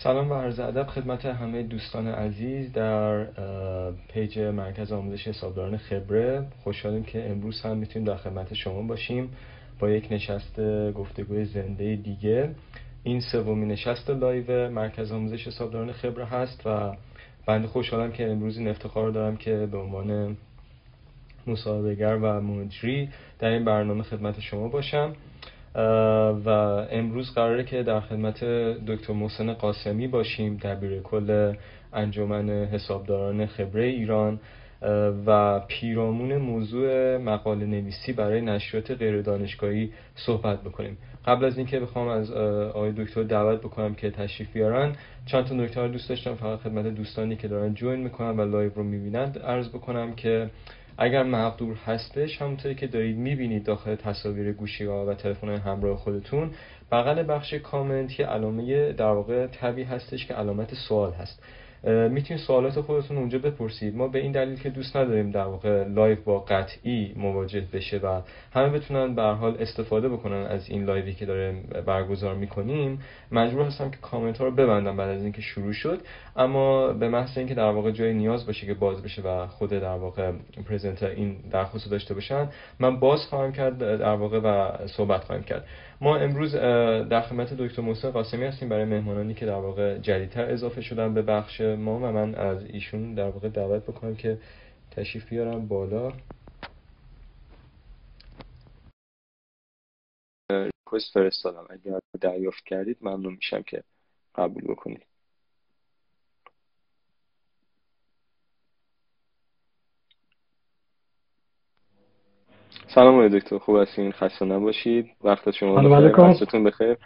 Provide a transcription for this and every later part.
سلام و عرض ادب خدمت همه دوستان عزیز در پیج مرکز آموزش حسابداران خبره. خوشحالیم که امروز هم میتونیم در خدمت شما باشیم با یک نشست گفتگوی زنده دیگه. این سومین نشست لایو مرکز آموزش حسابداران خبره هست و بنده خوشحالم که امروز این افتخار دارم که به عنوان مصاحبه‌گر و مجری در این برنامه خدمت شما باشم و امروز قراره که در خدمت دکتر محسن قاسمی باشیم، دبیر کل انجمن حسابداران خبره ایران و پیرامون موضوع مقاله نویسی برای نشریات غیر دانشگاهی صحبت بکنیم. قبل از اینکه بخوام از آقای دکتر دعوت بکنم که تشریف بیارن، چند تا نکته رو دوست داشتم فقط خدمت دوستانی که دارن جوین میکنن و لایو رو میبینند عرض بکنم که اگر مقدور هستش، همونطوری که دارید میبینید داخل تصاویر گوشی‌ها و تلفن‌های همراه خودتون، بغل بخش کامنت یه علامه در واقع تبی هستش که علامت سوال هست. میتونید سوالات خودتون اونجا بپرسید. ما به این دلیل که دوست نداریم در واقع لایو با قطعی مواجه بشه و همه بتونن به هر حال استفاده بکنن از این لایوی که داریم برگزار میکنیم، مجبور هستم که کامنت ها رو ببندم بعد از اینکه شروع شد، اما به محض اینکه در واقع جای نیاز باشه که باز بشه و خود در واقع پرزنتر این درخواست داشته باشن، من باز خواهم کرد در واقع و صحبت خواهم کرد. ما امروز در خدمت دکتر محسن قاسمی هستیم برای مهمانانی که در واقع جدیدتر اضافه شدن به بخش ما و من از ایشون در واقع دعوت بکنم که تشریف بیارم بالا. ریکوست فرستادم، اگر دریافت کردید ممنون میشم که قبول بکنید. سلام علیکم دکتر، خوب هستین؟ خسته نباشید. وقت شما بخیر. وقتتون بخیر.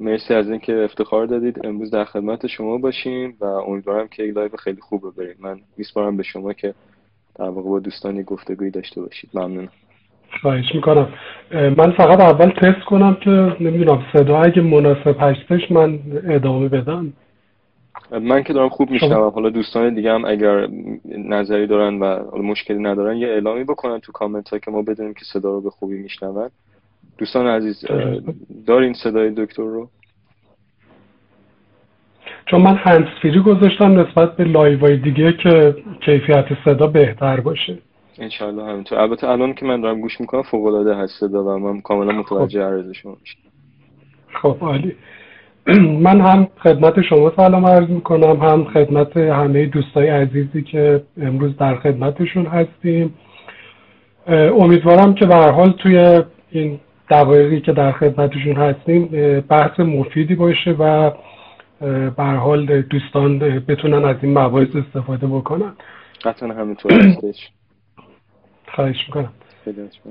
مرسی از اینکه افتخار دادید امروز در خدمت شما باشیم و امیدوارم که یک لایو خیلی خوب رو بریم. من میسپارم به شما که در واقع با دوستانی گفتگویی داشته باشید. ممنونم. خواهش میکنم. من فقط اول تست کنم که نمیدونم صدا اگه مناسب هستش من ادامه بدم. من که دارم خوب میشنوم، حالا دوستان دیگه هم اگر نظری دارن و مشکلی ندارن یه اعلامی بکنن تو کامنت ها که ما بدونیم که صدا رو به خوبی میشنون. دوستان عزیز دارین صدای دکتر رو؟ چون من هندزفری گذاشتم نسبت به لایوهای دیگه که کیفیت صدا بهتر باشه. انشالله همینطور. البته الان که من دارم گوش میکنم فوق العاده هست صدا و من کاملا متوجه عرض شما میشم. خب عالی. من هم خدمت شما سلام عرض میکنم، هم خدمت همه دوستای عزیزی که امروز در خدمتشون هستیم. امیدوارم که به هر حال توی این دقایقی که در خدمتشون هستیم بحث مفیدی باشه و به هر حال دوستان بتونن از این مباحث استفاده بکنن. قطعا همینطور هستش. خواهش میکنم.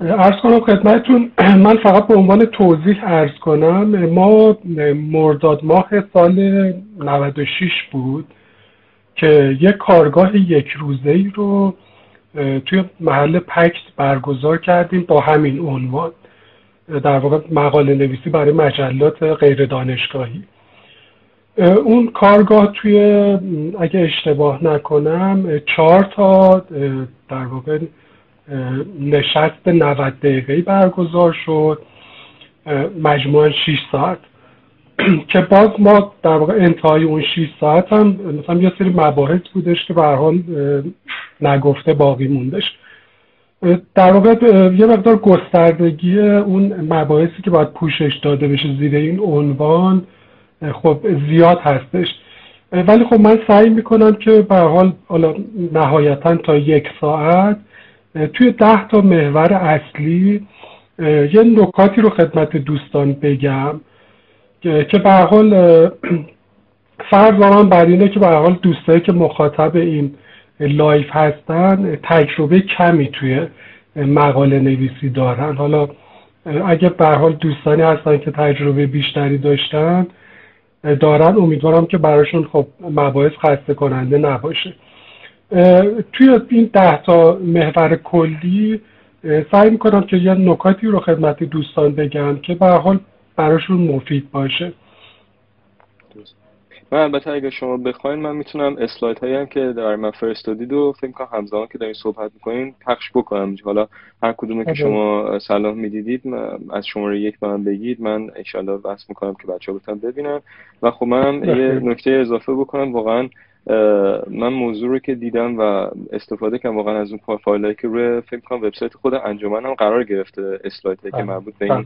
عرض کنم خدمتتون، من فقط به عنوان توضیح عرض کنم، ما مرداد ماه سال 96 بود که یک کارگاه یک روزه‌ای رو توی محل پکت برگزار کردیم با همین عنوان، در واقع مقاله نویسی برای مجلات غیر دانشگاهی. اون کارگاه توی اگه اشتباه نکنم 4 تا در واقع نشست 90 دقیقه‌ای برگزار شد، مجموعاً 6 ساعت که باز ما در واقع انتهای اون 6 ساعت هم مثلا یه سری مباحث بودش که به هر حال نگفته باقی موندش. در واقع یه مقدار گستردگی اون مباحثی که باید پوشش داده بشه زیر این عنوان خب زیاد هستش، ولی خب من سعی میکنم که به هر حال نهایتاً تا 1 ساعت توی 10 تا محور اصلی یه نکاتی رو خدمت دوستان بگم که به هر حال فرض من بر اینه که به هر حال دوستایی که مخاطب این لایو هستن تجربه کمی توی مقاله نویسی دارن. حالا اگه به هر حال دوستانی هستن که تجربه بیشتری دارن امیدوارم که براشون خب مباحث خسته کننده نباشه. توی این 10 تا محور کلی سعی میکنم که یه نکاتی رو خدمت دوستان بگم که به هر حال براشون مفید باشه. نیست. من البته اگه شما بخواین من میتونم اسلاید هایی هم که در من فرستادید و فکر کنم همزمان که دارین صحبت میکنین پخش بکنم. حالا هر کدومه که شما سلام میدیدید از شماره 1 به من بگید، من ان شاءالله واسه میکنم که بچه‌ها بتونن ببینن. و خب منم یه نکته اضافه بکنم، واقعا من موضوع رو که دیدم و استفاده کردم واقعا از اون فایلایی که روی فکر کنم وبسایت خود انجمن هم قرار گرفته اسلایدی که مربوط به این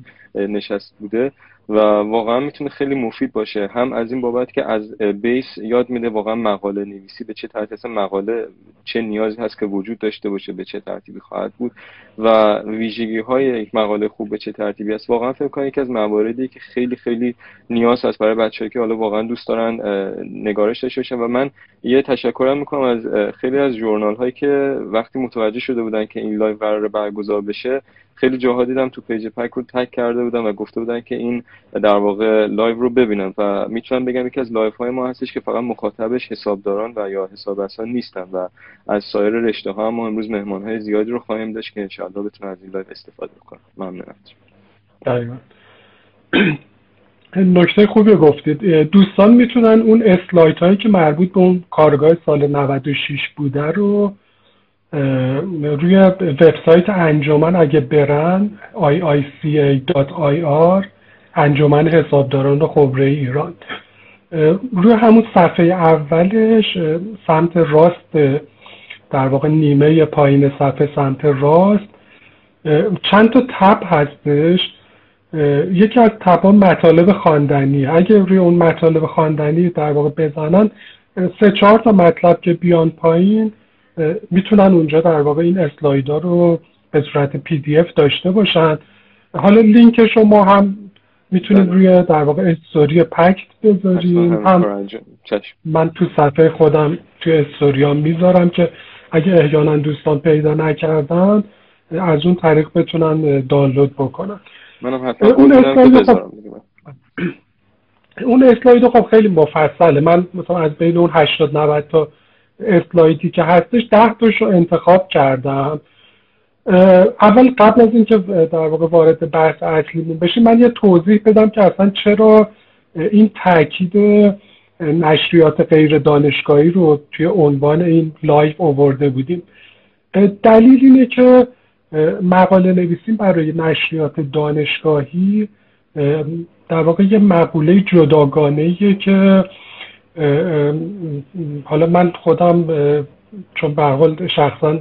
نشست بوده و واقعا میتونه خیلی مفید باشه، هم از این بابت که از بیس یاد میده واقعا مقاله نویسی به چه ترتیب، اصلا مقاله چه نیازی هست که وجود داشته باشه، به چه ترتیبی خواهد بود و ویژگی های یک مقاله خوب به چه ترتیبی است. واقعا فکر کنم یکی از مواردی که خیلی خیلی نیاز هست برای بچه‌ای که حالا واقعا دوست دارن نگارش داشته باشن. و من یه تشکرم میکنم از خیلی از ژورنال هایی که وقتی متوجه شده بودن که این لایو قرار برگزار بشه، خیلی جاها دیدم تو پیج پک رو تگ کرده بودن و گفته بودن که این در واقع لایو رو ببینن. و میتونم بگم یکی از لایو های ما هستش که فقط مخاطبش حسابداران و یا حسابرسان نیستن و از سایر رشته ها هم ما امروز مهمان های زیادی رو خواهیم داشت که ان شاءالله بتونن از این لایو استفاده کنن. ممنونم. دقیقاً نکته خوبی گفتید. دوستان میتونن اون اسلاید هایی که مربوط به اون کارگاه سال 96 بوده رو روی وبسایت انجمن اگه برن iica.ir انجمن حسابداران خبره ایران، روی همون صفحه اولش سمت راست، در واقع نیمه پایین صفحه سمت راست چند تا تب هستش. یکی از تب‌ها مطالب خواندنی، اگه روی اون مطالب خواندنی در واقع بزنن 3-4 تا مطلب که بیان پایین میتونن اونجا در واقع این اسلایدها رو به صورت PDF داشته باشن. حالا لینکش رو ما هم میتونیم روی در واقع استوری پکت بذاریم، هم من تو صفحه خودم تو استوریام میذارم که اگه احیانا دوستان پیدا نکردن از اون طریق بتونن دانلود بکنن. منم حتما اون اسلاید خب خیلی مفصله. من مثلا از بین اون 80-90 تا اسلایدی که هستش 10 تاش رو انتخاب کردم. اول قبل از اینکه در واقع وارد بحث اصلیمون بشیم من یه توضیح بدم که اصلا چرا این تاکید نشریات غیر دانشگاهی رو توی عنوان این لایو آورده بودیم. دلیل اینه که مقاله نویسیم برای نشریات دانشگاهی در واقع یه مقوله جداگانه‌ایه که حالا من خودم چون به هر حال شخصا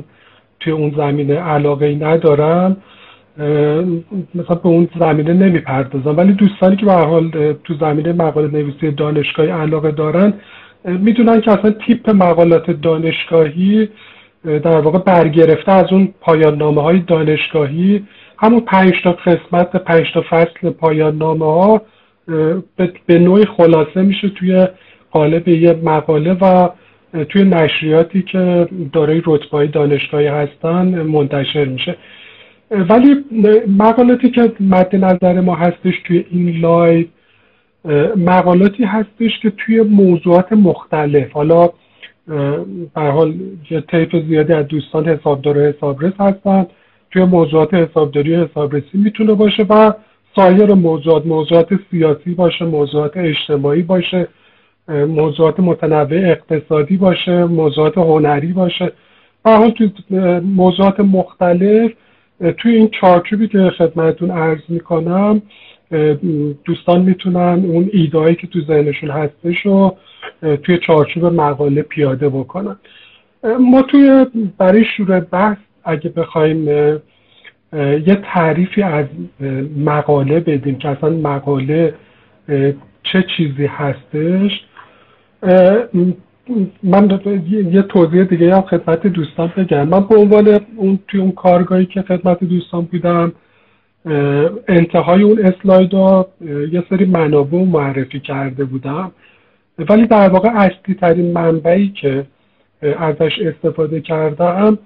توی اون زمینه علاقه‌ای ندارم مثلا به اون زمینه نمیپردازم، ولی دوستانی که به هر حال تو زمینه مقاله نویسی دانشگاهی علاقه دارن میدونن که اصلا تیپ مقالات دانشگاهی در واقع برگرفته از اون پایان نامه های دانشگاهی، همون 5 تا قسمت 5 تا فصل پایان نامه ها به نوعی خلاصه میشه توی قالب یه مقاله و توی نشریاتی که دارای رتبه‌های دانشگاهی هستن منتشر میشه. ولی مقالاتی که مد نظر ما هستش توی این لایو مقالاتی هستش که توی موضوعات مختلف، حالا به هر حال یه طیف زیادی از دوستان حسابدار و حسابرس هستن، توی موضوعات حسابداری و حسابرسی میتونه باشه و سایر موضوعات، موضوعات سیاسی باشه، موضوعات اجتماعی باشه، موضوعات متنوع اقتصادی باشه، موضوعات هنری باشه. به هر حال توی موضوعات مختلف توی این چارچوبی که خدمتتون عرض میکنم دوستان میتونن اون ایده‌ای که تو ذهنشون هستش رو توی چارچوب مقاله پیاده بکنن. ما توی برای شروع بحث اگه بخوایم یه تعریفی از مقاله بدیم که اصلا مقاله چه چیزی هستش، من یه توضیح دیگه هم خدمت دوستان بگم. من به عنوان اون توی اون کارگاهی که خدمت دوستان بودم انتهای اون اسلاید ها یه سری منابع معرفی کرده بودم، ولی در واقع اصلی ترین منبعی که ازش استفاده کردم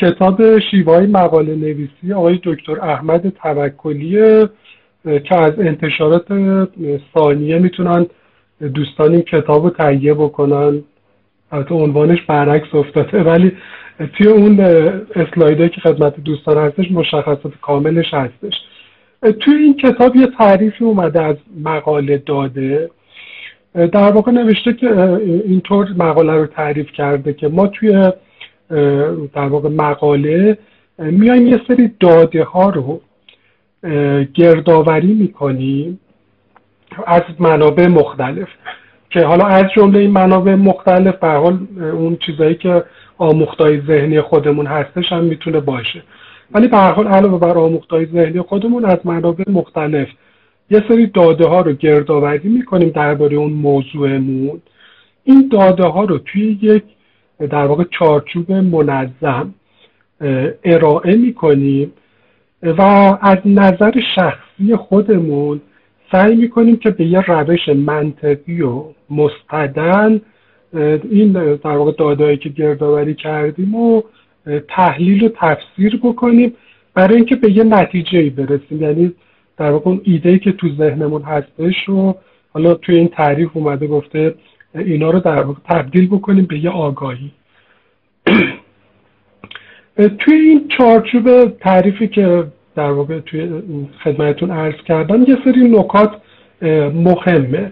کتاب شیوه‌های مقاله نویسی آقای دکتر احمد توکلیه که از انتشارات ثانیه میتونن دوستان این کتاب رو تهیه بکنن. البته عنوانش برعکس افتاده ولی توی اون اسلایدهایی که خدمت دوستان هستش مشخصات کاملش هستش. توی این کتاب یه تعریفی اومده از مقاله داده در واقع نوشته که اینطور مقاله رو تعریف کرده که ما توی در واقع مقاله میایم یه سری داده ها رو گردآوری میکنیم از منابع مختلف، که حالا از جمله این منابع مختلف به هر حال اون چیزایی که آموختهای ذهنی خودمون هستش هم میتونه باشه، ولی به هر حال علاوه بر آموختهای ذهنی خودمون از منابع مختلف یه سری داده ها رو گردآوری میکنیم درباره اون موضوعمون. این داده ها رو توی یک در واقع چارچوب منظم ارائه میکنیم و از نظر شخصی خودمون سعی میکنیم که به یه روش منطقی و مستدل این در واقع دادهایی که گردآوری کردیم و تحلیل و تفسیر بکنیم برای اینکه به یه نتیجه‌ای برسیم. یعنی در واقع اون ایده‌ای که تو ذهنمون هستش رو حالا توی این تعریف اومده گفته اینا رو در واقع تبدیل بکنیم به یه آگاهی. توی این چارچوب تعریفی که در واقع توی خدمتتون عرض کردم یه سری نکات مهمه.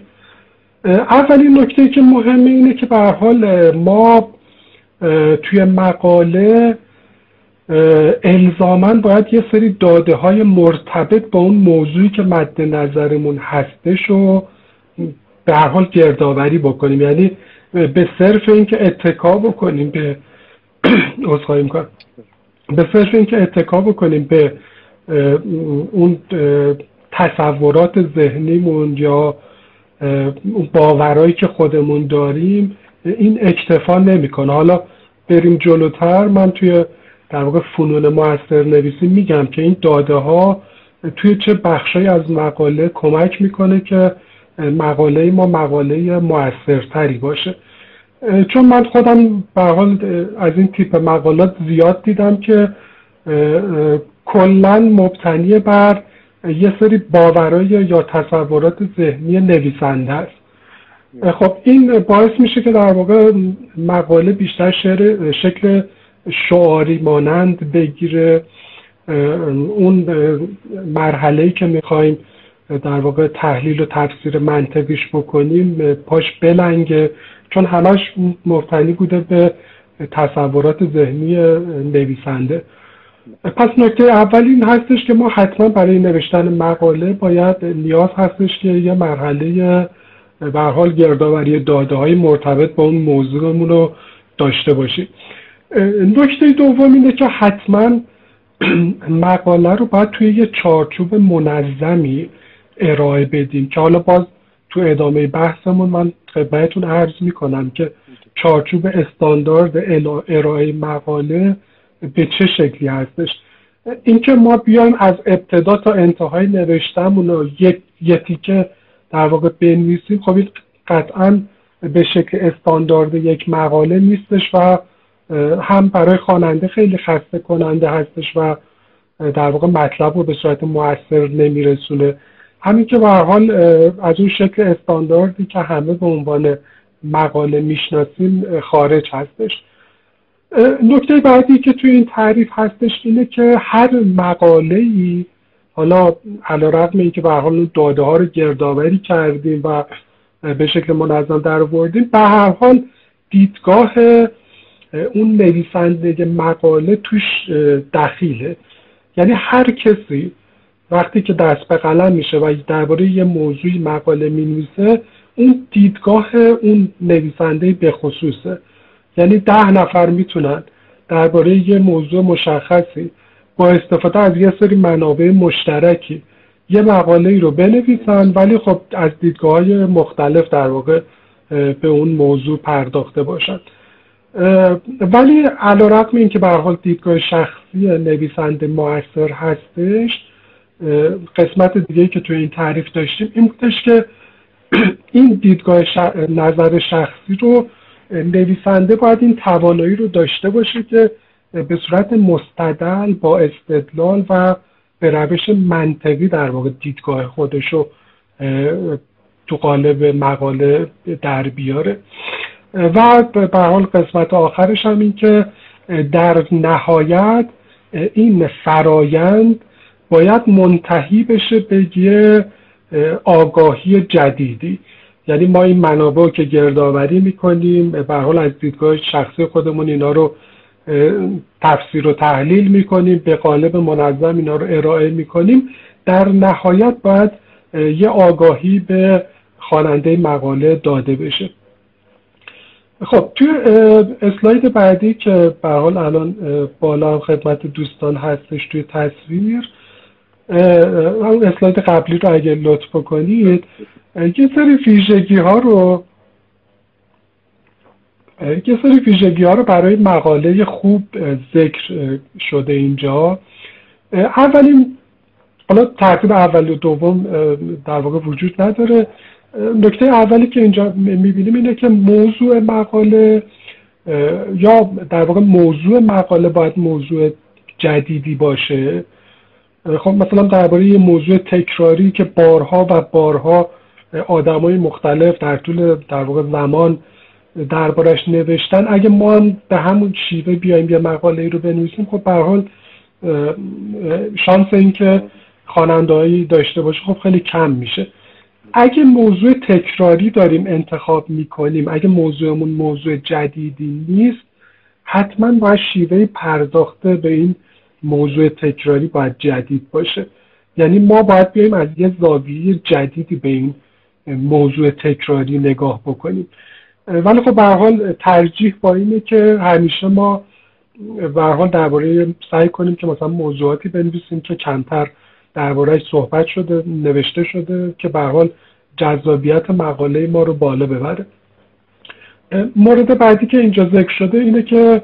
اولین نکته که مهمه اینه که به هر حال ما توی مقاله الزاماً باید یه سری داده های مرتبط با اون موضوعی که مد نظرمون هستش و به هر حال گردآوری بکنیم، یعنی به صرف اینکه اتکا بکنیم به به اون تصورات ذهنیمون یا باورایی که خودمون داریم این اکتفا نمیکنه. حالا بریم جلوتر، من توی در واقع فنون مؤثرنویسی میگم که این داده ها توی چه بخشی از مقاله کمک میکنه که مقاله ما مقاله مؤثرتری باشه. چون من خودم به هر حال از این تیپ مقالات زیاد دیدم که کلاً مبتنی بر یه سری باورای یا تصورات ذهنی نویسنده است. خب این باعث میشه که در واقع مقاله بیشتر شکل شعاری مانند بگیره، اون مرحله‌ای که میخوایم در واقع تحلیل و تفسیر منطقیش بکنیم پاش بلنگه، چون همش مبتنی بوده به تصورات ذهنی نویسنده. پس نکته اول این هستش که ما حتما برای نوشتن مقاله باید نیاز هستش که یه مرحله به هر حال گردآوری داده‌های مرتبط با اون موضوعمون رو داشته باشیم. نکته دوم اینه که حتما مقاله رو باید توی یه چارچوب منظمی ارائه بدیم که حالا باز تو ادامه بحثمون من خدمتتون عرض میکنم که چارچوب استاندارد ارائه مقاله به چه شکلی هستش. اینکه ما بیایم از ابتدا تا انتهای نوشتمون رو یه تیکه در واقع بنویسیم، خب این قطعا به شکل استاندارد یک مقاله نیستش و هم برای خواننده خیلی خسته کننده هستش و در واقع مطلب رو به صورت مؤثر نمیرسونه. همین که به هر حال از اون شکل استانداردی که همه به عنوان مقاله میشناسیم خارج هستش. نکته بعدی که توی این تعریف هستش اینه که هر مقاله‌ای، حالا علی‌رغم اینکه به هر حال داده ها رو گردآوری کردیم و به شکل منظم درآوردیم، به هر حال دیدگاه اون نویسنده مقاله توش دخیله. یعنی هر کسی وقتی که دست به قلم میشه و درباره یه موضوعی مقاله مینویسه، اون دیدگاه اون نویسنده به خصوصه. یعنی 10 نفر میتونن درباره یه موضوع مشخصی با استفاده از یه سری منابع مشترکی یه مقاله‌ای رو بنویسن، ولی خب از دیدگاه‌های مختلف در واقع به اون موضوع پرداخته باشن. ولی علی‌رغم اینکه به هر حال دیدگاه شخصی نویسنده مؤثر هستش، قسمت دیگه‌ای که توی این تعریف داشتیم این بودش که این دیدگاه نظر شخصی رو نویسنده باید این توانایی رو داشته باشه که به صورت مستدل با استدلال و به روش منطقی در واقع دیدگاه خودش رو تو قالب مقاله در بیاره. و به هر حال قسمت آخرش هم این که در نهایت این فرایند باید منتهی بشه به یه آگاهی جدیدی. یعنی ما این منابع که گردآوری میکنیم به هر حال از دیدگاه شخصی خودمون اینا رو تفسیر و تحلیل میکنیم، به قالب منظم اینا رو ارائه میکنیم. در نهایت باید یه آگاهی به خواننده مقاله داده بشه. خب توی اسلاید بعدی که به هر حال الان بالا خدمت دوستان هستش توی تصویر، اون اسلاید قبلی رو اگه لطف کنید یه سری ویژگی‌ها رو برای مقاله خوب ذکر شده اینجا. اولین، حالا ترتیب اول و دوم در واقع وجود نداره، نکته اولی که اینجا می‌بینیم اینه که موضوع مقاله یا در واقع موضوع مقاله باید موضوع جدیدی باشه. خب مثلا درباره یه موضوع تکراری که بارها و بارها آدمای مختلف در طول در واقع زمان دربارش نوشتن، اگه ما هم به همون شیوه بیایم یه مقاله ای رو بنویسیم، خب به هر حال شانس این که خواننده‌ای داشته باشه خب خیلی کم میشه. اگه موضوع تکراری داریم انتخاب میکنیم، اگه موضوعمون موضوع جدیدی نیست، حتما باید شیوه پرداخته به این موضوع تکراری باید جدید باشه. یعنی ما باید بیایم از یه زاویه جدیدی به این موضوع تکراری نگاه بکنیم. ولی خب به هر حال ترجیح با اینه که همیشه ما به هر حال درباره سعی کنیم که مثلا موضوعاتی بنویسیم که کمتر درباره‌اش صحبت شده، نوشته شده، که به هر حال جذابیت مقاله ما رو بالا ببره. مورد بعدی که اینجا ذکر شده اینه که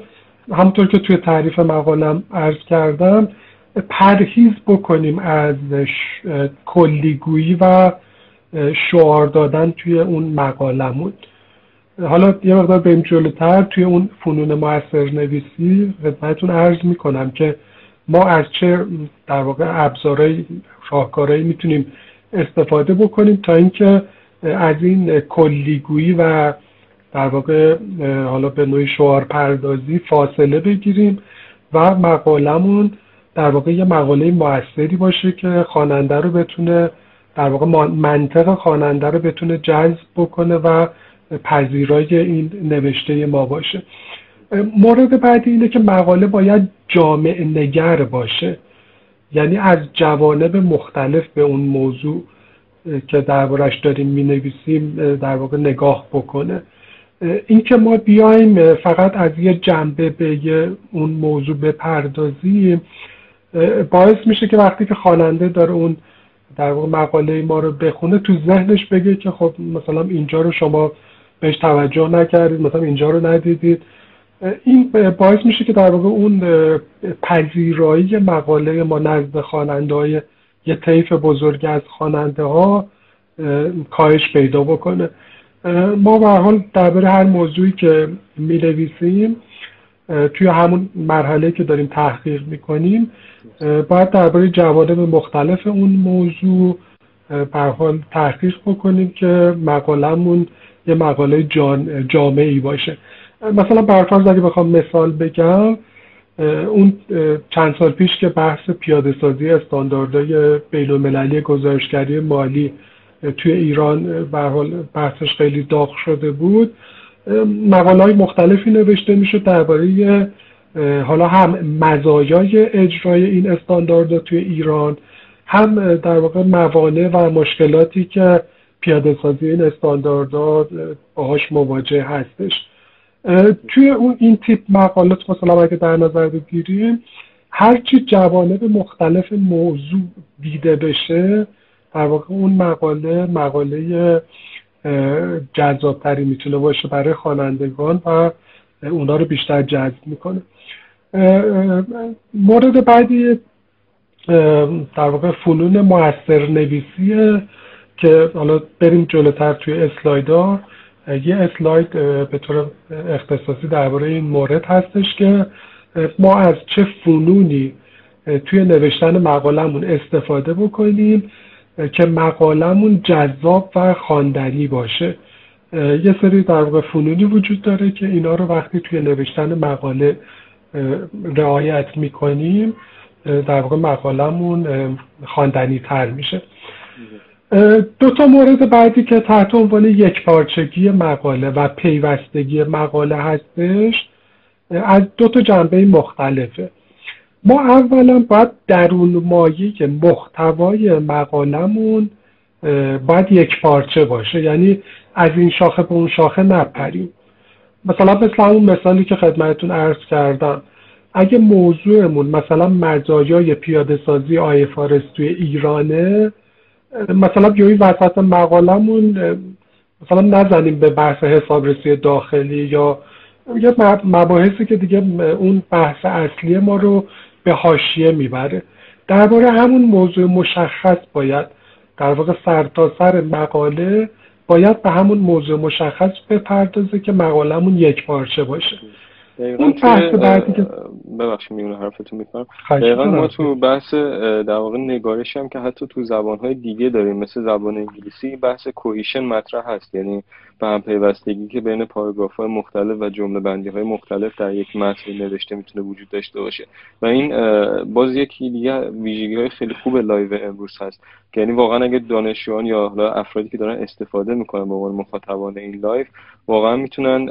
همونطور که توی تعریف مقالم عرض کردم، پرهیز بکنیم از کلیگویی و شعار دادن توی اون مقالمون. حالا یه مقدار بریم جلوتر توی اون فنون مؤثرنویسی خدمتتون عرض میکنم که ما از چه در واقع ابزارهای راهکارهایی میتونیم استفاده بکنیم تا اینکه از این کلیگویی و در واقع حالا به نوعی شعار پردازی فاصله بگیریم و مقالمون در واقع یه مقاله مؤثری باشه که خواننده رو بتونه در واقع منطق خواننده رو بتونه جذب بکنه و پذیرای این نوشته ما باشه. مورد بعدی اینه که مقاله باید جامع نگر باشه، یعنی از جوانب مختلف به اون موضوع که دربارش داریم می‌نویسیم در واقع نگاه بکنه. اینکه ما بیایم فقط از یه جنبه به اون موضوع بپردازیم باعث میشه که وقتی که خواننده داره اون در واقع مقاله ما رو بخونه، تو ذهنش بگه که خب مثلا اینجا رو شما بهش توجه نکردید، مثلا اینجا رو ندیدید. این باعث میشه که در واقع اون پذیرایی مقاله ما نزد خواننده‌های یه طیف بزرگ از خواننده‌ها کاهش پیدا بکنه. ما به هر حال درباره هر موضوعی که می‌نویسیم توی همون مرحله که داریم تحقیق می‌کنیم باید درباره جوانب مختلف اون موضوع به هر حال تحقیق بکنیم که مقالمون یه مقاله جامعی باشه. مثلا برفرض اگه بخوام مثال بگم، اون چند سال پیش که بحث پیاده‌سازی استانداردهای بین‌المللی گزارشگری مالی توی ایران به هر حال بحثش خیلی داغ شده بود، مقاله‌های مختلفی نوشته میشد درباره حالا هم مزایای اجرای این استاندارد توی ایران، هم در واقع موانع و مشکلاتی که پیاده‌سازی این استانداردها باهاش مواجه هستش. توی اون این تیپ مقالات مثلا اگه در نظر بگیریم، هرچی جوانب مختلف موضوع دیده بشه در واقع اون مقاله جذابتری میتونه باشه برای خوانندگان و اونا رو بیشتر جذب میکنه. مورد بعدی در واقع فنون مؤثرنویسیه که حالا بریم جلوتر توی اسلایدها، یه اسلاید به طور اختصاصی درباره این مورد هستش که ما از چه فنونی توی نوشتن مقالمون استفاده بکنیم که مقالمون جذاب و خواندنی باشه. یه سری در واقع فنونی وجود داره که اینا رو وقتی توی نوشتن مقاله رعایت میکنیم در واقع مقالمون خواندنی تر میشه. دو تا مورد بعدی که تحت عنوان یکپارچگی مقاله و پیوستگی مقاله هستش از دو تا جنبه مختلفه. ما اولا باید درون مایه محتوای مقالمون باید یکپارچه باشه، یعنی از این شاخه به اون شاخه نپریم. مثلا مثل اون مثالی که خدمتتون عرض کردم، اگه موضوعمون مثلا مزایای پیاده سازی آیفارس توی ایرانه، مثلا یه وسط مقالمون مثلا نزنیم به بحث حسابرسی داخلی یا مباحثی که دیگه اون بحث اصلی ما رو به حاشیه میبره. درباره همون موضوع مشخص باید در واقع سر تا سر مقاله باید به همون موضوع مشخص بپردازه که مقالمون یکپارچه باشه. دقیقاً ببخشید میونه حرفتون میفهم. دقیقاً ما تو بحث در واقع نگارشی هم که حتی تو زبان‌های دیگه داریم، مثل زبان انگلیسی بحث کوهیشن مطرح هست، یعنی به هم پیوستگی که بین پاراگراف‌های مختلف و جمله‌بندی‌های مختلف در یک متن نوشته میتونه وجود داشته باشه. و این باز یکی دیگه ویژگی‌های خیلی خوب لایو امروز هست که یعنی واقعاً اگه دانشجویان یا حالا افرادی که دارن استفاده می‌کنن به عنوان مخاطبان این لایو واقعاً میتونن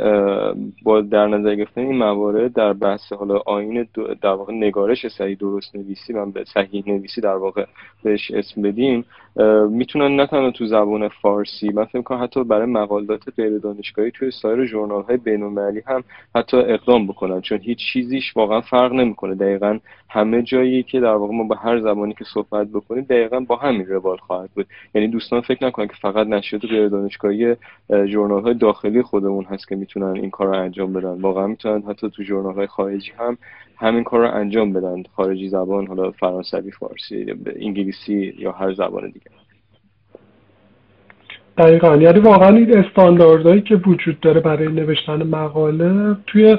با در نظر گرفتن موارد در بحث حالا آیین در واقع نگارش صحیح درست نویسی، من به صحیح نویسی در واقع بهش اسم بدیم، میتونن نه تنها تو زبان فارسی، من فکر می‌کنم حتی برای مقالات غیر دانشگاهی توی سایر ژورنال‌های بین‌المللی هم حتی اقدام بکنن، چون هیچ چیزیش واقعا فرق نمی‌کنه. دقیقاً همه جایی که در واقع ما با هر زبانی که صحبت بکنیم دقیقاً با همین روال خواهد بود. یعنی دوستان فکر نکنن که فقط نشریات غیر دانشگاهی ژورنال‌های داخلی خودمون هست که میتونن این کار رو انجام بدن، واقعا میتونن حتی تو ژورنال‌های خارجی هم همین کار رو انجام بدن، خارجی زبان، حالا فرانسوی، فارسی، انگلیسی یا هر زبان دیگه. دقیقاً، یعنی واقعا این استانداردهایی که وجود داره برای نوشتن مقاله توی،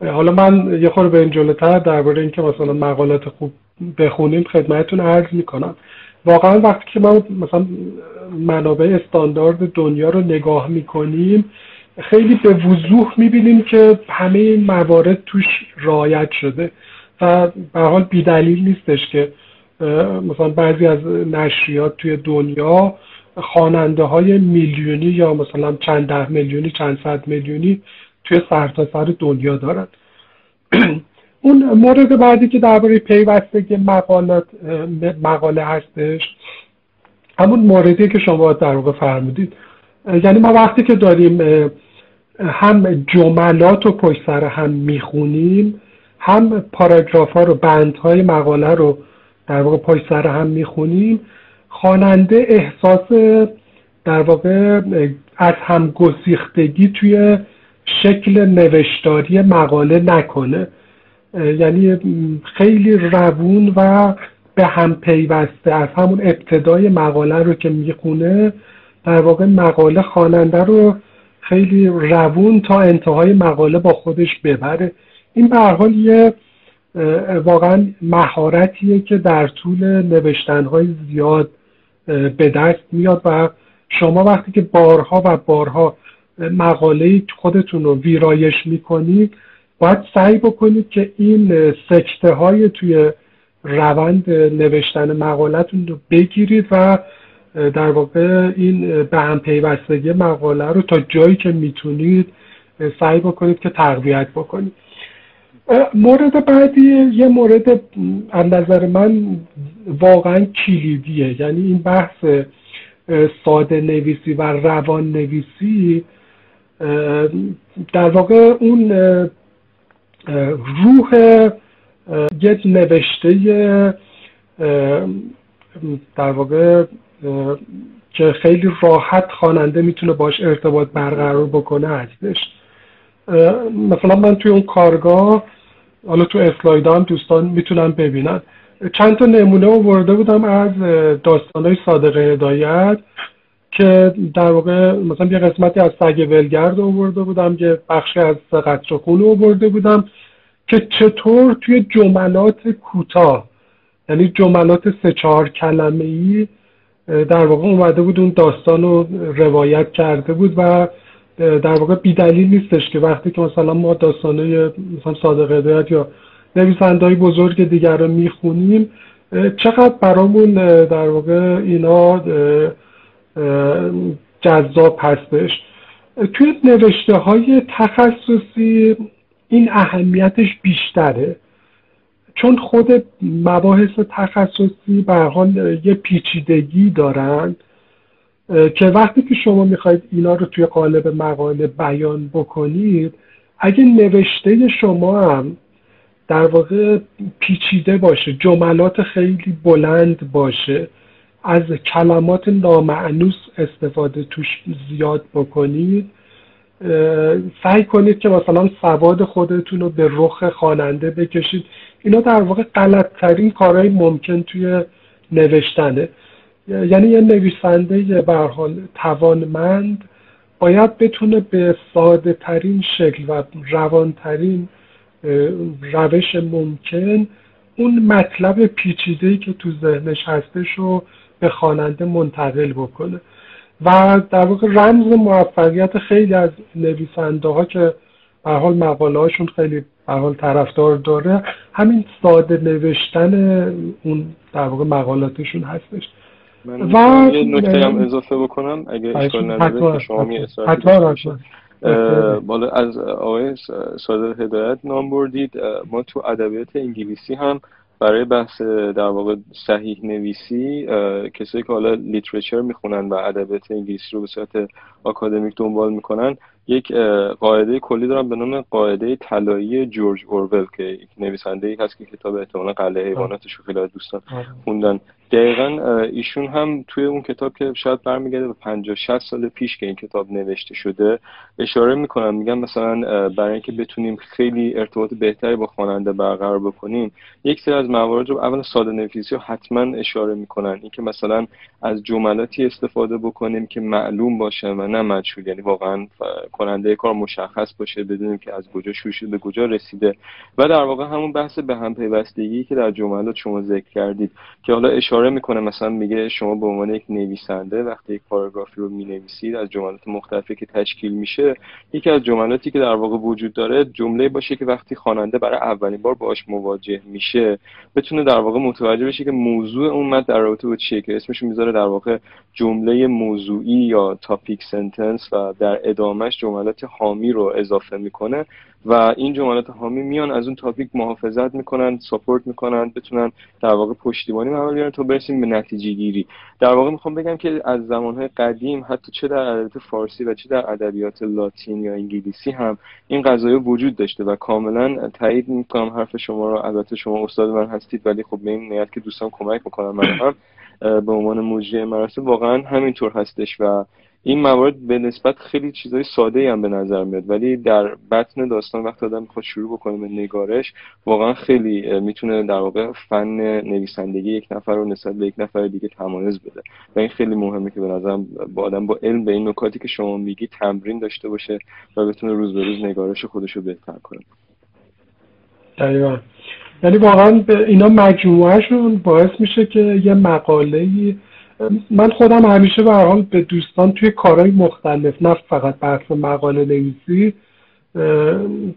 حالا من یه خورده بریم جلوتر درباره اینکه مثلا مقالات خوب بخونیم خدمتتون عرض میکنم. واقعا وقتی که ما مثلا منابع استاندارد دنیا رو نگاه میکنیم خیلی به وضوح میبینیم که همه این موارد توش رعایت شده و به هر حال بی‌دلیل نیستش که مثلا بعضی از نشریات توی دنیا خواننده های میلیونی یا مثلا چند ده میلیونی، چند صد میلیونی توی سرتاسر دنیا دارن. اون مورد بعدی که درباره پیوستگی مقاله هستش همون موردی که شما در واقع فرمودید، یعنی ما وقتی که داریم هم جملات رو پشت سر هم میخونیم، هم پاراگراف ها رو، بندهای مقاله رو در واقع پشت سر هم میخونیم، خواننده احساس در واقع از هم گسیختگی توی شکل نوشتاری مقاله نکنه، یعنی خیلی روون و به هم پیوسته از همون ابتدای مقاله رو که میخونه در واقع مقاله خواننده رو خیلی روون تا انتهای مقاله با خودش ببره. این به هر حال یه واقعا مهارتیه که در طول نوشتن‌های زیاد به دست میاد و شما وقتی که بارها و بارها مقاله خودتون رو ویرایش میکنید باید سعی بکنید که این سکته‌های توی روند نوشتن مقاله‌تون رو بگیرید و در واقع این به هم پیوستگی مقاله رو تا جایی که میتونید سعی بکنید که تقویت بکنید. مورد بعدی یه مورد از نظر من واقعا کلیدیه، یعنی این بحث ساده نویسی و روان نویسی در واقع اون روح یه نوشته در واقع که خیلی راحت خواننده میتونه باش ارتباط برقرار بکنه هستش. مثلا من توی اون کارگاه، حالا تو اسلایدام دوستان میتونن ببینن، چند تا نمونه آورده بودم از داستانهای صادق هدایت که در واقع مثلا یه قسمتی از سگ ولگرد آورده بودم، یه بخشی از قطره خون آورده بودم که چطور توی جملات کوتاه، یعنی جملات 3-4 کلمه‌ای در واقع اومده بود اون داستان رو روایت کرده بود و در واقع بی‌دلیل نیستش که وقتی که مثلا ما داستانای مثلا صادق هدایت یا نویسنده‌های بزرگ دیگر رو میخونیم چقدر برامون در واقع اینا جذاب هستش. توی نوشته های تخصصی این اهمیتش بیشتره، چون خود مباحث تخصصی به هر حال یه پیچیدگی دارن که وقتی که شما میخواید اینا رو توی قالب مقاله بیان بکنید، اگه نوشته شما هم در واقع پیچیده باشه، جملات خیلی بلند باشه، از کلمات نامأنوس استفاده توش زیاد بکنید، سعی کنید که مثلا سواد خودتون رو به رخ خواننده بکشید، اینا در واقع غلط‌ترین کارهای ممکن توی نوشتنه. یعنی یه نویسنده به هر حال توانمند باید بتونه به ساده ترین شکل و روان ترین روش ممکن اون مطلب پیچیده‌ای که تو ذهنش هستش رو به خواننده منتقل بکنه و در واقع رمز موفقیت خیلی از نویسنده ها که به هر حال مقاله هاشون خیلی به هر حال طرفدار داره، همین ساده نوشتن اون در واقع مقالاتشون هستش. من یه نکته هم اضافه بکنم اگه اشکال نداره که شما می اصراری بالا از آقای صادق هدایت نام بردید، ما تو ادبیات انگلیسی هم برای بحث در واقع صحیح نویسی کسایی که حالا لیترچر میخونن و ادبیات انگلیسی رو به صورت آکادمیک دنبال میکنن، یک قاعده کلی دارن به نام قاعده طلایی جورج اورول که یک نویسنده‌ای هست که کتاب احتمالاً قلعه حیواناتش رو خیلی از دوستان خوندن. دقیقاً ایشون هم توی اون کتاب که شاید برمیگرده به 50-60 سال پیش که این کتاب نوشته شده اشاره میکنن، میگن مثلا برای اینکه بتونیم خیلی ارتباط بهتری با خواننده برقرار بکنیم یک سری از موارد رو اول ساده نویسی رو حتما اشاره میکنن، اینکه مثلا از جملاتی استفاده بکنیم که معلوم باشه و نه مجهول، یعنی واقعاً کننده کار مشخص باشه، بدونیم که از کجا شروع شده به کجا رسیده و در واقع همون بحث به هم پیوستگی که در جملات شما ذکر کردید که حالا اشاره میکنه، مثلا میگه شما به عنوان یک نویسنده وقتی یک پاراگرافی رو مینویسید از جملات مختلفی که تشکیل میشه، یکی از جملاتی که در واقع وجود داره جمله باشه که وقتی خواننده برای اولین بار باهاش مواجه میشه بتونه در واقع متوجه بشه که موضوع اون متن در رابطه با چیه، که اسمش میذاره در واقع جمله موضوعی یا تاپیک سنتنس و در ادامهش جملات حامی رو اضافه میکنه و این جملات حامی میان از اون تاپیک محافظت میکنن، ساپورت میکنن، بتونن در واقع پشتیبانی عمل بیارن تا برسیم به نتیجه گیری. در واقع میخوام بگم که از زمانهای قدیم حتی چه در ادبیات فارسی و چه در ادبیات لاتین یا انگلیسی هم این قضایا وجود داشته و کاملا تایید میکنم حرف شما رو. البته شما استاد من هستید ولی خب به این نیت که دوستان کمک میکنن من هم به عنوان مجری مراسم واقعا همینطور هستش و این موارد به نسبت خیلی چیزای ساده‌ای هم به نظر میاد ولی در بطن داستان وقتی آدم میخواد شروع بکنه به نگارش واقعا خیلی میتونه در واقع فن نویسندگی یک نفر رو نسبت به یک نفر دیگه تمایز بده و این خیلی مهمه که به نظرم با آدم با علم به این نکاتی که شما میگی تمرین داشته باشه و بتونه روز به روز نگارش خودش رو بهتر کنه. دقیقاً، یعنی واقعا اینا مجموعه‌شون باعث میشه که یه مقاله‌ای، من خودم همیشه به هر حال به دوستان توی کارهای مختلف نه فقط بحث مقاله نویسی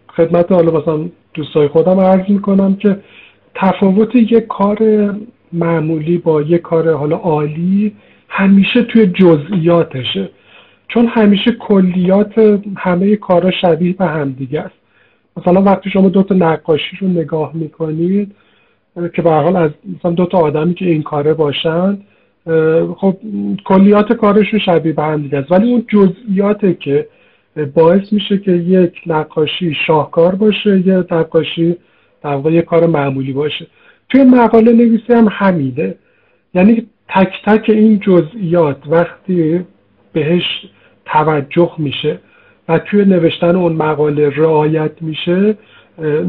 خدمت حالا مثلا دوستای خودم عرض میکنم که تفاوت یک کار معمولی با یک کار حالا عالی همیشه توی جزئیاتشه، چون همیشه کلیات همه کارا شبیه به هم دیگه است. مثلا وقتی شما دو تا نقاشی رو نگاه میکنید که به هر حال از مثلا دو تا آدمی که این کاره باشن، خب کلیات کارشون شبیه به هم دیگه است ولی اون جزئیاته که باعث میشه که یک نقاشی شاهکار باشه، یه نقاشی در واقع یه کار معمولی باشه. توی مقاله نویسی هم همینه، یعنی تک تک این جزئیات وقتی بهش توجه میشه و توی نوشتن اون مقاله رعایت میشه،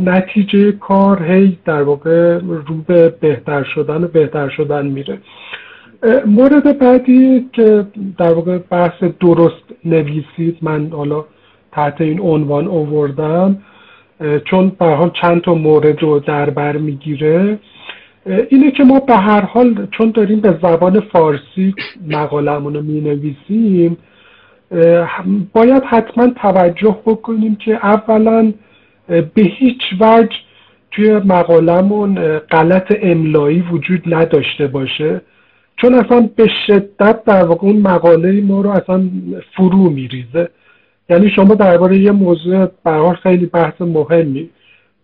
نتیجه کار هی در واقع رو به بهتر شدن و بهتر شدن میره. مورد بعدی که در واقع بحث درست نویسید من حالا تحت این عنوان آوردم چون به هر حال چند تا مورد رو در بر میگیره، اینه که ما به هر حال چون داریم به زبان فارسی مقاله‌مون رو مینویسیم باید حتما توجه بکنیم که اولا به هیچ وجه توی مقالمون غلط املایی وجود نداشته باشه، چون اصلا به شدت در واقع اون مقاله ما رو اصلا فرو میریزه. یعنی شما درباره یه موضوع به هر حال خیلی بحث مهمی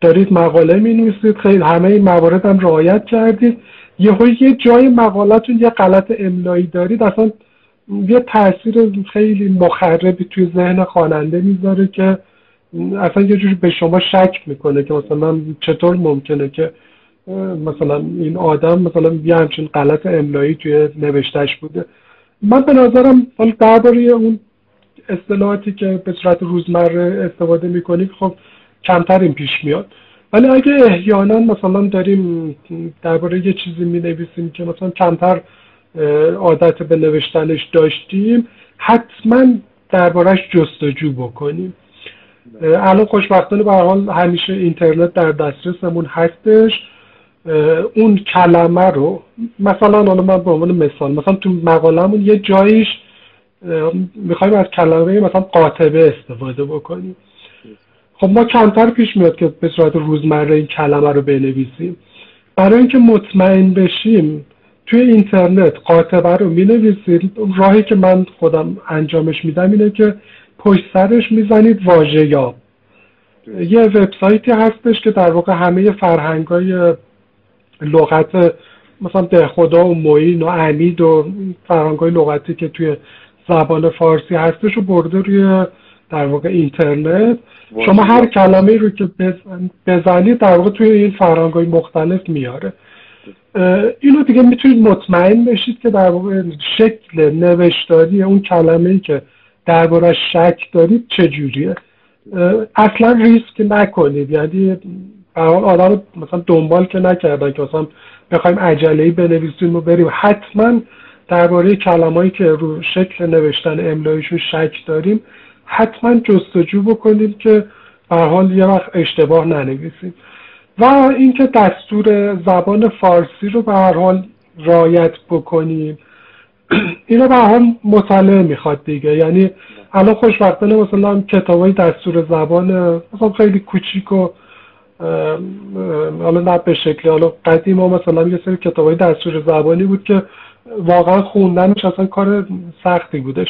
دارید مقاله می‌نویسید، خیلی همه این موارد هم رعایت کردید، یه جای مقاله‌تون یه غلط املایی دارید، اصلا یه تاثیر خیلی مخربی توی ذهن خواننده میذاره که اصلا یه جور به شما شک میکنه که مثلا چطور ممکنه که مثلا این آدم مثلا یه همچین غلط املایی توی نوشتش بوده. من به نظرم درباره اون اصطلاحاتی که به صورت روزمره استفاده میکنید خب کمتر این پیش میاد، ولی اگه احیانا مثلا داریم درباره یه چیزی مینویسیم که مثلا کمتر عادت به نوشتنش داشتیم، حتما درباره‌اش جستجو بکنیم. الان خوشبختانه به هر حال همیشه اینترنت در دسترسمون هستش، اون کلمه رو مثلا الان من به عنوان مثال مثلا تو مقالمون یه جایش میخوایم از کلمه مثلا قاطبه استفاده بکنیم، خب ما کمتر پیش میاد که به صورت روزمره این کلمه رو بنویسیم. برای اینکه مطمئن بشیم توی اینترنت قاطبه رو مینویسید، راهی که من خودم انجامش میدم اینه که پشت سرش میزنید واژه‌یاب. یه وبسایتی هستش که در واقع همه فرهنگای لغت مثلا دهخدا و معین و عمید و فرهنگای لغتی که توی زبان فارسی هستش رو برده روی در واقع اینترنت. شما هر کلمه‌ای رو که بزنید در واقع توی این فرهنگای مختلف میاره. اینو دیگه میتونید مطمئن بشید که در واقع شکل نوشتاری اون کلمه‌ای که درباره‌اش شک دارید چجوریه. اصلا ریسک نکنید، یعنی به هر حال آدم مثلا دنبال که نکردن که مثلا بخوایم عجله‌ای بنویسیم و بریم، حتما درباره کلمه‌ای که رو شکل نوشتن املاییشون شک داریم حتما جستجو بکنیم که به هر حال یه وقت اشتباه ننویسیم. و اینکه دستور زبان فارسی رو به هر حال رعایت بکنیم، اینو به هر حال مطالعه میخواد دیگه. یعنی الان خوشبختانه مثلا کتابای دستور زبان مثلا خیلی کوچیک و حالا نه به شکلی حالا قدیما مثلا یه سری کتابای دستور زبانی بود که واقعا خوندنش اصلا کار سختی بودش،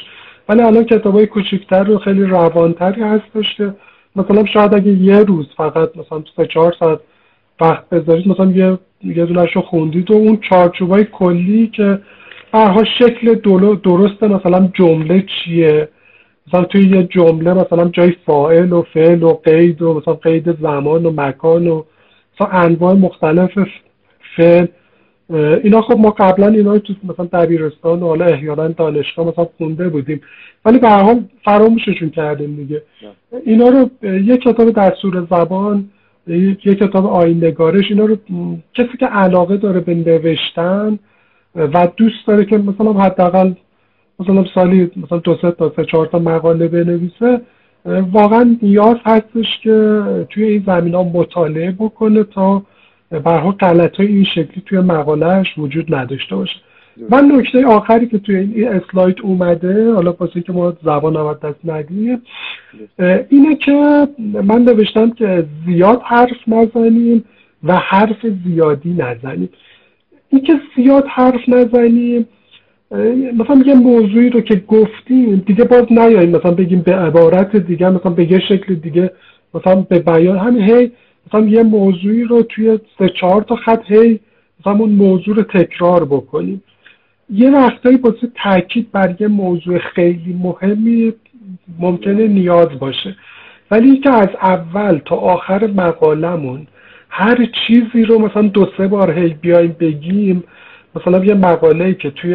ولی الان کتابای کوچیک‌تر و خیلی روانتری هستش که مثلا شاید اگه یه روز فقط مثلا 3-4 ساعت وقت بذارید مثلا یه دونه‌شو خوندید و اون چارچوبای کلی که برها شکل درسته، مثلا جمله چیه، مثلا توی یه جمله مثلا جای فاعل و فعل و قید و مثلا قید زمان و مکان و مثلا انواع مختلف فعل، اینا خب ما قبلا اینا تو مثلا دبیرستان و حالا احیانا دانشگاه مثلا خونده بودیم، ولی به هر حال فراموششون کردیم دیگه. اینا رو یه کتاب دستور زبان، یه کتاب آیین نگارش، اینا رو کسی که علاقه داره به نوشتن و دوست داره که مثلا حداقل مثلا سالی مثلا 2-3-4 تا مقاله بنویسه، واقعا نیاز هستش که توی این زمینه‌ها مطالعه بکنه تا برها غلط‌های این شکلی توی مقالهش وجود نداشته باشه. من نکته آخری که توی این اسلاید اومده، حالا واسه اینکه ما زبان هم دست ندیم، اینه که من نوشتم که زیاد حرف نزنیم و حرف زیادی نزنیم. این که زیاد حرف نزنیم، مثلا یه موضوعی رو که گفتیم دیگه باز نیاییم مثلا بگیم به عبارت دیگه، مثلا به یه شکل دیگه، مثلا به بیان، همین هی مثلا یه موضوعی رو توی 3-4 تا خط هی مثلا اون موضوع رو تکرار بکنیم. یه وقتایی واسه تاکید بر یه موضوع خیلی مهمی ممکنه نیاز باشه، ولی اینکه از اول تا آخر مقالمون هر چیزی رو مثلا 2-3 بار هی بیایم بگیم، مثلا یه مقاله‌ای که توی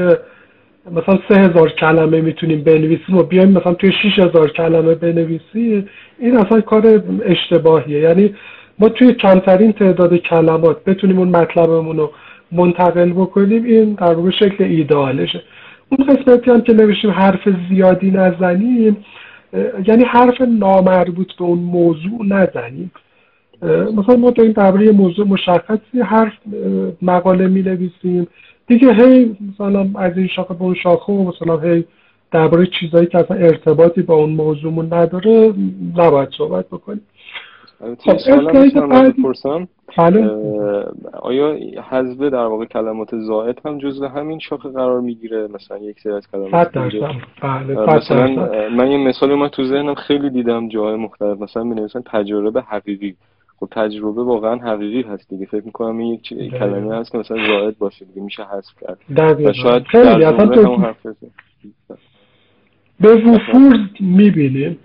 مثلا 3000 کلمه میتونیم بنویسیم و بیایم مثلا توی 6000 کلمه بنویسیم، این اصلا کار اشتباهیه. یعنی ما توی کمترین تعداد کلمات بتونیم اون مطلبمون رو منتقل بکنیم، این در واقع شکل ایدئالشه. اون قسمتی هم که نوشتیم حرف زیادی نزنیم، یعنی حرف نامربوط به اون موضوع نزنیم. مثلا ما داریم درباره یه موضوع مشخصی حرف مقاله می‌نویسیم دیگه، هی مثلا از این شاخه به اون شاخه و مثلا هی درباره چیزایی که اصلا ارتباطی با اون موضوعمون نداره نباید صحبت بکنیم. پرسم آیا حذف در واقع کلمات زائد هم جزو همین شاخه قرار میگیره؟ مثلا یک سری از کلمات مثلا من یه مثالی من تو ذهنم خیلی دیدم جاهای مختلف، مثلا می‌نویسن تجربه حقیقی. خب تجربه واقعا حقیقی هست دیگه، فکر می‌کنم این یک کلمه هست که مثلا زائد باشه دیگه، میشه حذف کرد و شاید اون حرف به وفور می‌بینیم.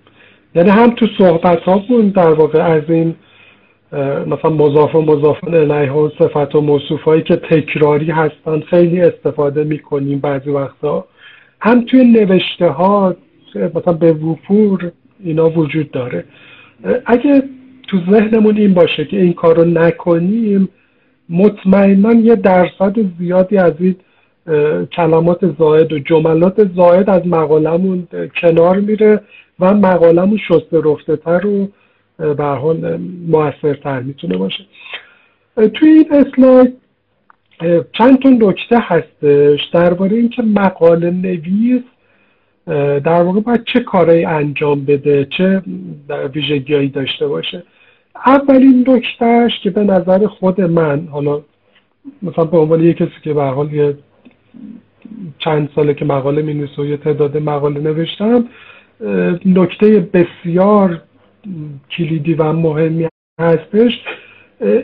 یعنی هم تو صحبت‌هامون در واقع از این مثلا مضاف و مضافاً الیه و صفت و موصوف‌هایی که تکراری هستن خیلی استفاده می‌کنیم بعضی وقتا، هم توی نوشته‌ها مثلا به وفور اینا وجود داره. اگه تو ذهنمون این باشه که این کار رو نکنیم، مطمئناً یه درصد زیادی از این کلمات زائد و جملات زائد از مقالمون کنار میره و مقالمون شسته رفته تر و به هر حال موثرتر میتونه باشه. توی این اسلاید چند تا نکته هستش درباره اینکه مقاله نویس در واقع باید چه کارایی انجام بده، چه ویژگی‌هایی داشته باشه. اولین نکتهش که به نظر خود من، حالا مثلا به عنوان یه کسی که به هر حال یه چند ساله که مقاله می‌نویسم و یه تعداد مقاله نوشتم، نکته بسیار کلیدی و مهمی هستش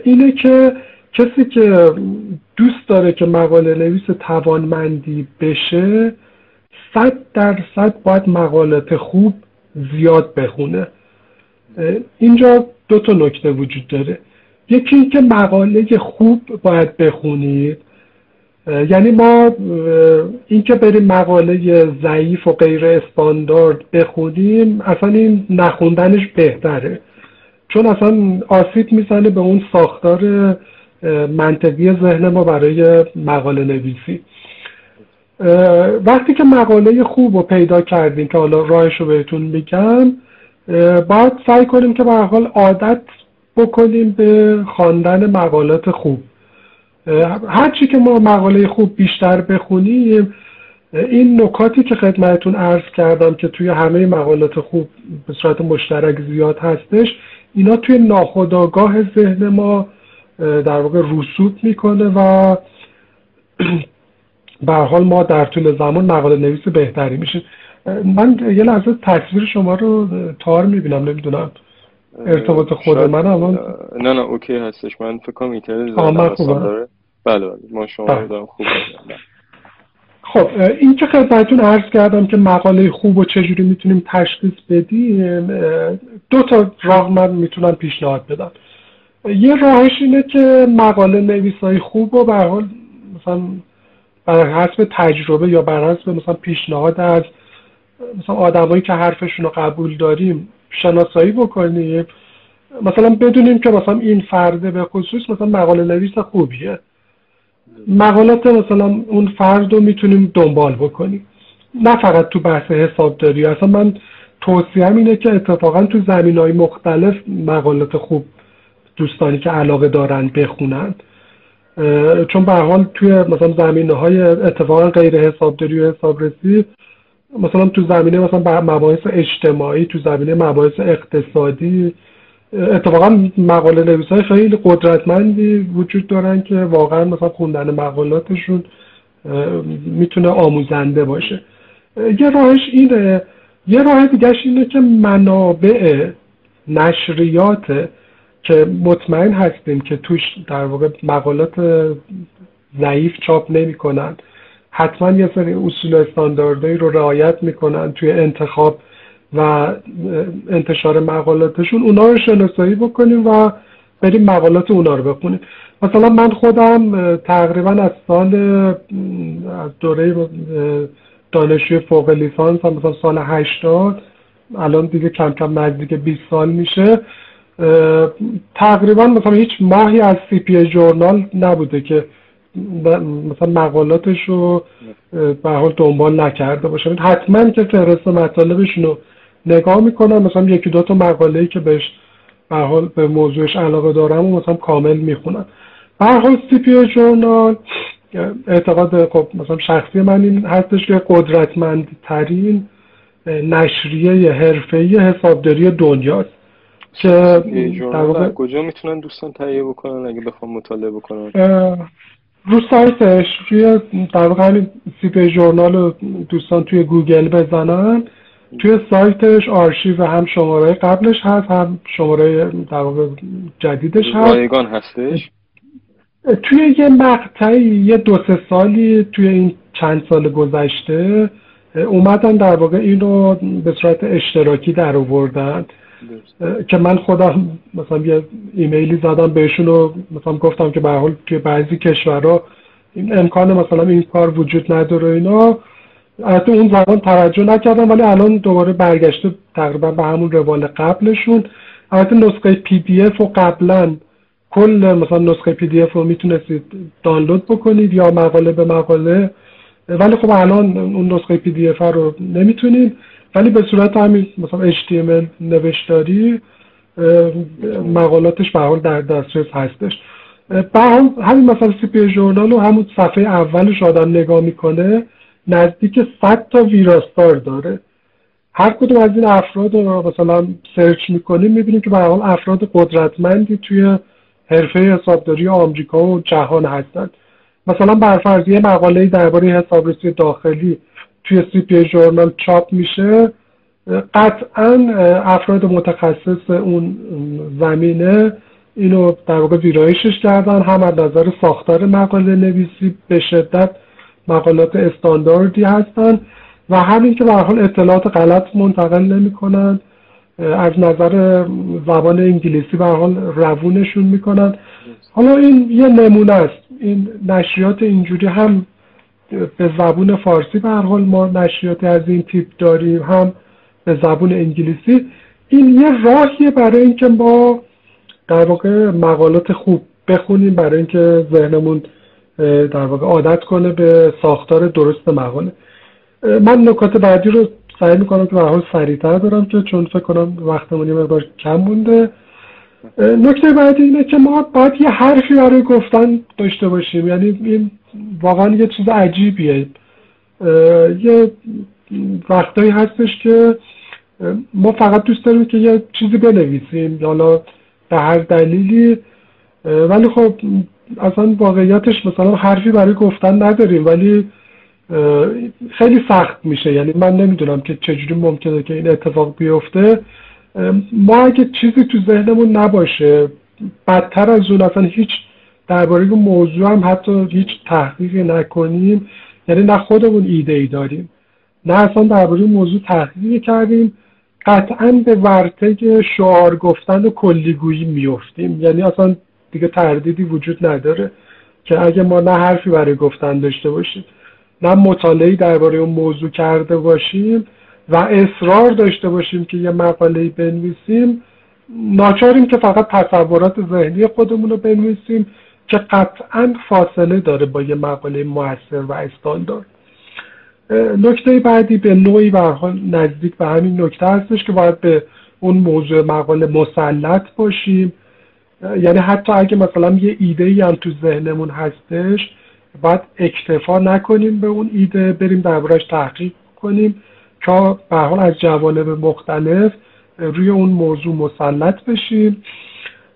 اینه که کسی که دوست داره که مقاله نویس توانمندی بشه 100% باید مقالات خوب زیاد بخونه. اینجا دو تا نکته وجود داره، یکی این که مقاله خوب باید بخونید، یعنی ما اینکه بریم مقاله ضعیف و غیر استاندارد بخونیم اصلا این نخوندنش بهتره، چون اصلا آسیب میزنه به اون ساختار منطقی ذهن ما برای مقاله نویسی. وقتی که مقاله خوب رو پیدا کردیم که حالا راهش رو بهتون میگم، باید سعی کنیم که به هر حال عادت بکنیم به خواندن مقالات خوب. هرچی که ما مقاله خوب بیشتر بخونیم، این نکاتی که خدمتتون عرض کردم که توی همه مقالات خوب به صورت مشترک زیاد هستش، اینا توی ناخودآگاه ذهن ما در واقع رسوب میکنه و به هر حال ما در طول زمان مقاله نویس بهتری میشیم. من یه لحظه تصویر شما رو تار میبینم، نمیدونم ارتباط خود من الان نه اوکی هستش، من فکر کنم اینترنت داره. بله ما شما رو خوب می‌شنویم. خب این که خدمتتون عرض کردم که مقاله خوب و چجوری میتونیم تشخیص بدیم، دو تا راه من میتونم پیشنهاد بدم. یه راهش اینه که مقاله نویسای خوب و به هر حال مثلا بر حسب تجربه یا بر حسب مثلا پیشنهاد از مثلا آدمایی که حرفشون رو قبول داریم شناسایی بکنیم، مثلا بدونیم که مثلا این فرده به خصوص مثلا مقاله نویس خوبیه، مقالات مثلا اون فرد رو میتونیم دنبال بکنیم، نه فقط تو بحث حسابداری. اصلا من توصیه‌ام اینه که اتفاقا تو زمینهای مختلف مقالات خوب دوستانی که علاقه دارن بخونن، چون به هر حال توی مثلا زمینه‌های اتفاقا غیر حسابداری و حسابرسی، مثلا تو زمینه مثلا مباحث اجتماعی، تو زمینه مباحث اقتصادی، اتفاقا مقاله نویسای خیلی قدرتمندی وجود دارن که واقعا مثلا خوندن مقالاتشون میتونه آموزنده باشه. یه راهش اینه. یه راه دیگهش اینه که منابع نشریات که مطمئن هستیم که توش در واقع مقالات ضعیف چاپ نمی‌کنن، حتما یه سری اصول استانداردهایی رو رعایت میکنن توی انتخاب و انتشار مقالاتشون، اونا رو شناسایی بکنیم و بریم مقالات اونا رو بخونیم. مثلا من خودم تقریبا از دوره دانشجوی فوق لیسانس هم مثلا سال 80، الان دیگه کم کم نزدیک 20 سال میشه، تقریبا مثلا هیچ ماهی از سی پی جورنال نبوده که مثلا مقالاتش رو به حال دنبال نکرده باشم. حتما که فهرست مطالبشون رو نگاه میکنم، مثلا یکی دو تا مقاله‌ای که بهش به حال به موضوعش علاقه دارم و مثلا کامل میخونم. به هر حال سی پی جورنال اعتقاد خب مثلا شخصی من این هستش که قدرتمندترین نشریه حرفه‌ای حسابداری دنیاست. که در واقع کجا میتونن دوستان تهیه بکنن اگه بخوام مطالعه بکنن؟ رو سایتش روی در واقع سی پی جورنال رو دوستان توی گوگل بزنن، توی سایتش آرشیو هم شماره قبلش هست هم شماره در واقع جدیدش هست، رایگان هستش. توی یه مقطعی یه دو سه سالی توی این چند سال گذشته اومدن در واقع اینو به صورت اشتراکی در آوردن که من خودم مثلا یه ایمیلی زدم بهشون و مثلا گفتم که به هر حال توی بعضی کشورها این امکان مثلا این کار وجود نداره اینا. البته اون زمان توجه نکردم ولی الان دوباره برگشته تقریبا به همون روال قبلشون. البته نسخه پی دی اف و قبلا کل مثلا نسخه پی دی اف رو میتونستید دانلود بکنید یا مقاله به مقاله، ولی خب الان اون نسخه پی دی اف رو نمیتونید، ولی به صورت همین مثلا HTML نوشتاری مقالاتش به حال در دسترس هستش. همین مثلا سی پی جورنال و همون صفحه اولش آدم نگاه میکنه نزدیک 100 تا ویراستار داره. هر کدوم از این افراد رو مثلا سرچ میکنیم میبینیم که به هر حال افراد قدرتمندی توی حرفه حسابداری آمریکا و جهان هستند. مثلا بر فرضیه مقاله‌ای درباره حسابرسی داخلی توی سی پی جورنال چاپ میشه، قطعا افراد متخصص اون زمینه اینو در واقع ویرایشش کردن، هم از نظر ساختار مقاله نویسی به شدت مقالات استانداردی هستن و همین که به هر حال اطلاعات غلط منتقل نمیکنن، از نظر زبان انگلیسی به هر حال روونشون میکنن. حالا این یه نمونه است، این نشریات اینجوری هم به زبون فارسی به هر حال ما نشریات از این تیپ داریم، هم به زبون انگلیسی. این یه راهیه برای اینکه ما در واقع مقالات خوب بخونیم، برای اینکه ذهنمون در واقع عادت کنه به ساختار درست مقاله. من نکات بعدی رو سعی میکنم که به هر حال سریع‌تر برم که چون فکر کنم وقتمون یه مقدار کم مونده. نکته بعدی اینه که ما باید یه حرفی برای گفتن داشته باشیم، یعنی این واقعا یه چیز عجیبیه. یه وقتایی هستش که ما فقط دوست داریم که یه چیزی بنویسیم حالا به هر دلیلی، ولی خب اصلا واقعیتش مثلا حرفی برای گفتن نداریم، ولی خیلی سخت میشه. یعنی من نمیدونم که چجوری ممکنه که این اتفاق بیفته. ما اگه چیزی تو ذهنمون نباشه، بدتر از اون اصلا هیچ درباره موضوع هم حتی هیچ تحقیقی نکنیم، یعنی نه خودمون ایده ای داریم نه اصلا درباره موضوع تحقیقی کردیم، قطعا به ورطه شعار گفتن و کلیگویی میفتیم. یعنی اصلا دیگه تردیدی وجود نداره که اگه ما نه حرفی برای گفتن داشته باشیم، نه مطالعه‌ای درباره اون موضوع کرده باشیم و اصرار داشته باشیم که یه مقاله‌ای بنویسیم، ناچاریم که فقط تصورات ذهنی خودمون رو بنویسیم که قطعاً فاصله داره با یه مقاله مؤثر و استاندارد. نکته بعدی به نوعی به هر حال نزدیک به همین نکته هستش که باید به اون موضوع مقاله مسلط باشیم، یعنی حتی اگه مثلا یه ایده‌ای هم تو ذهنمون هستش باید اکتفا نکنیم به اون ایده، بریم درباره‌اش تحقیق کنیم تا به هر حال از جوانب مختلف روی اون موضوع مسلط بشیم.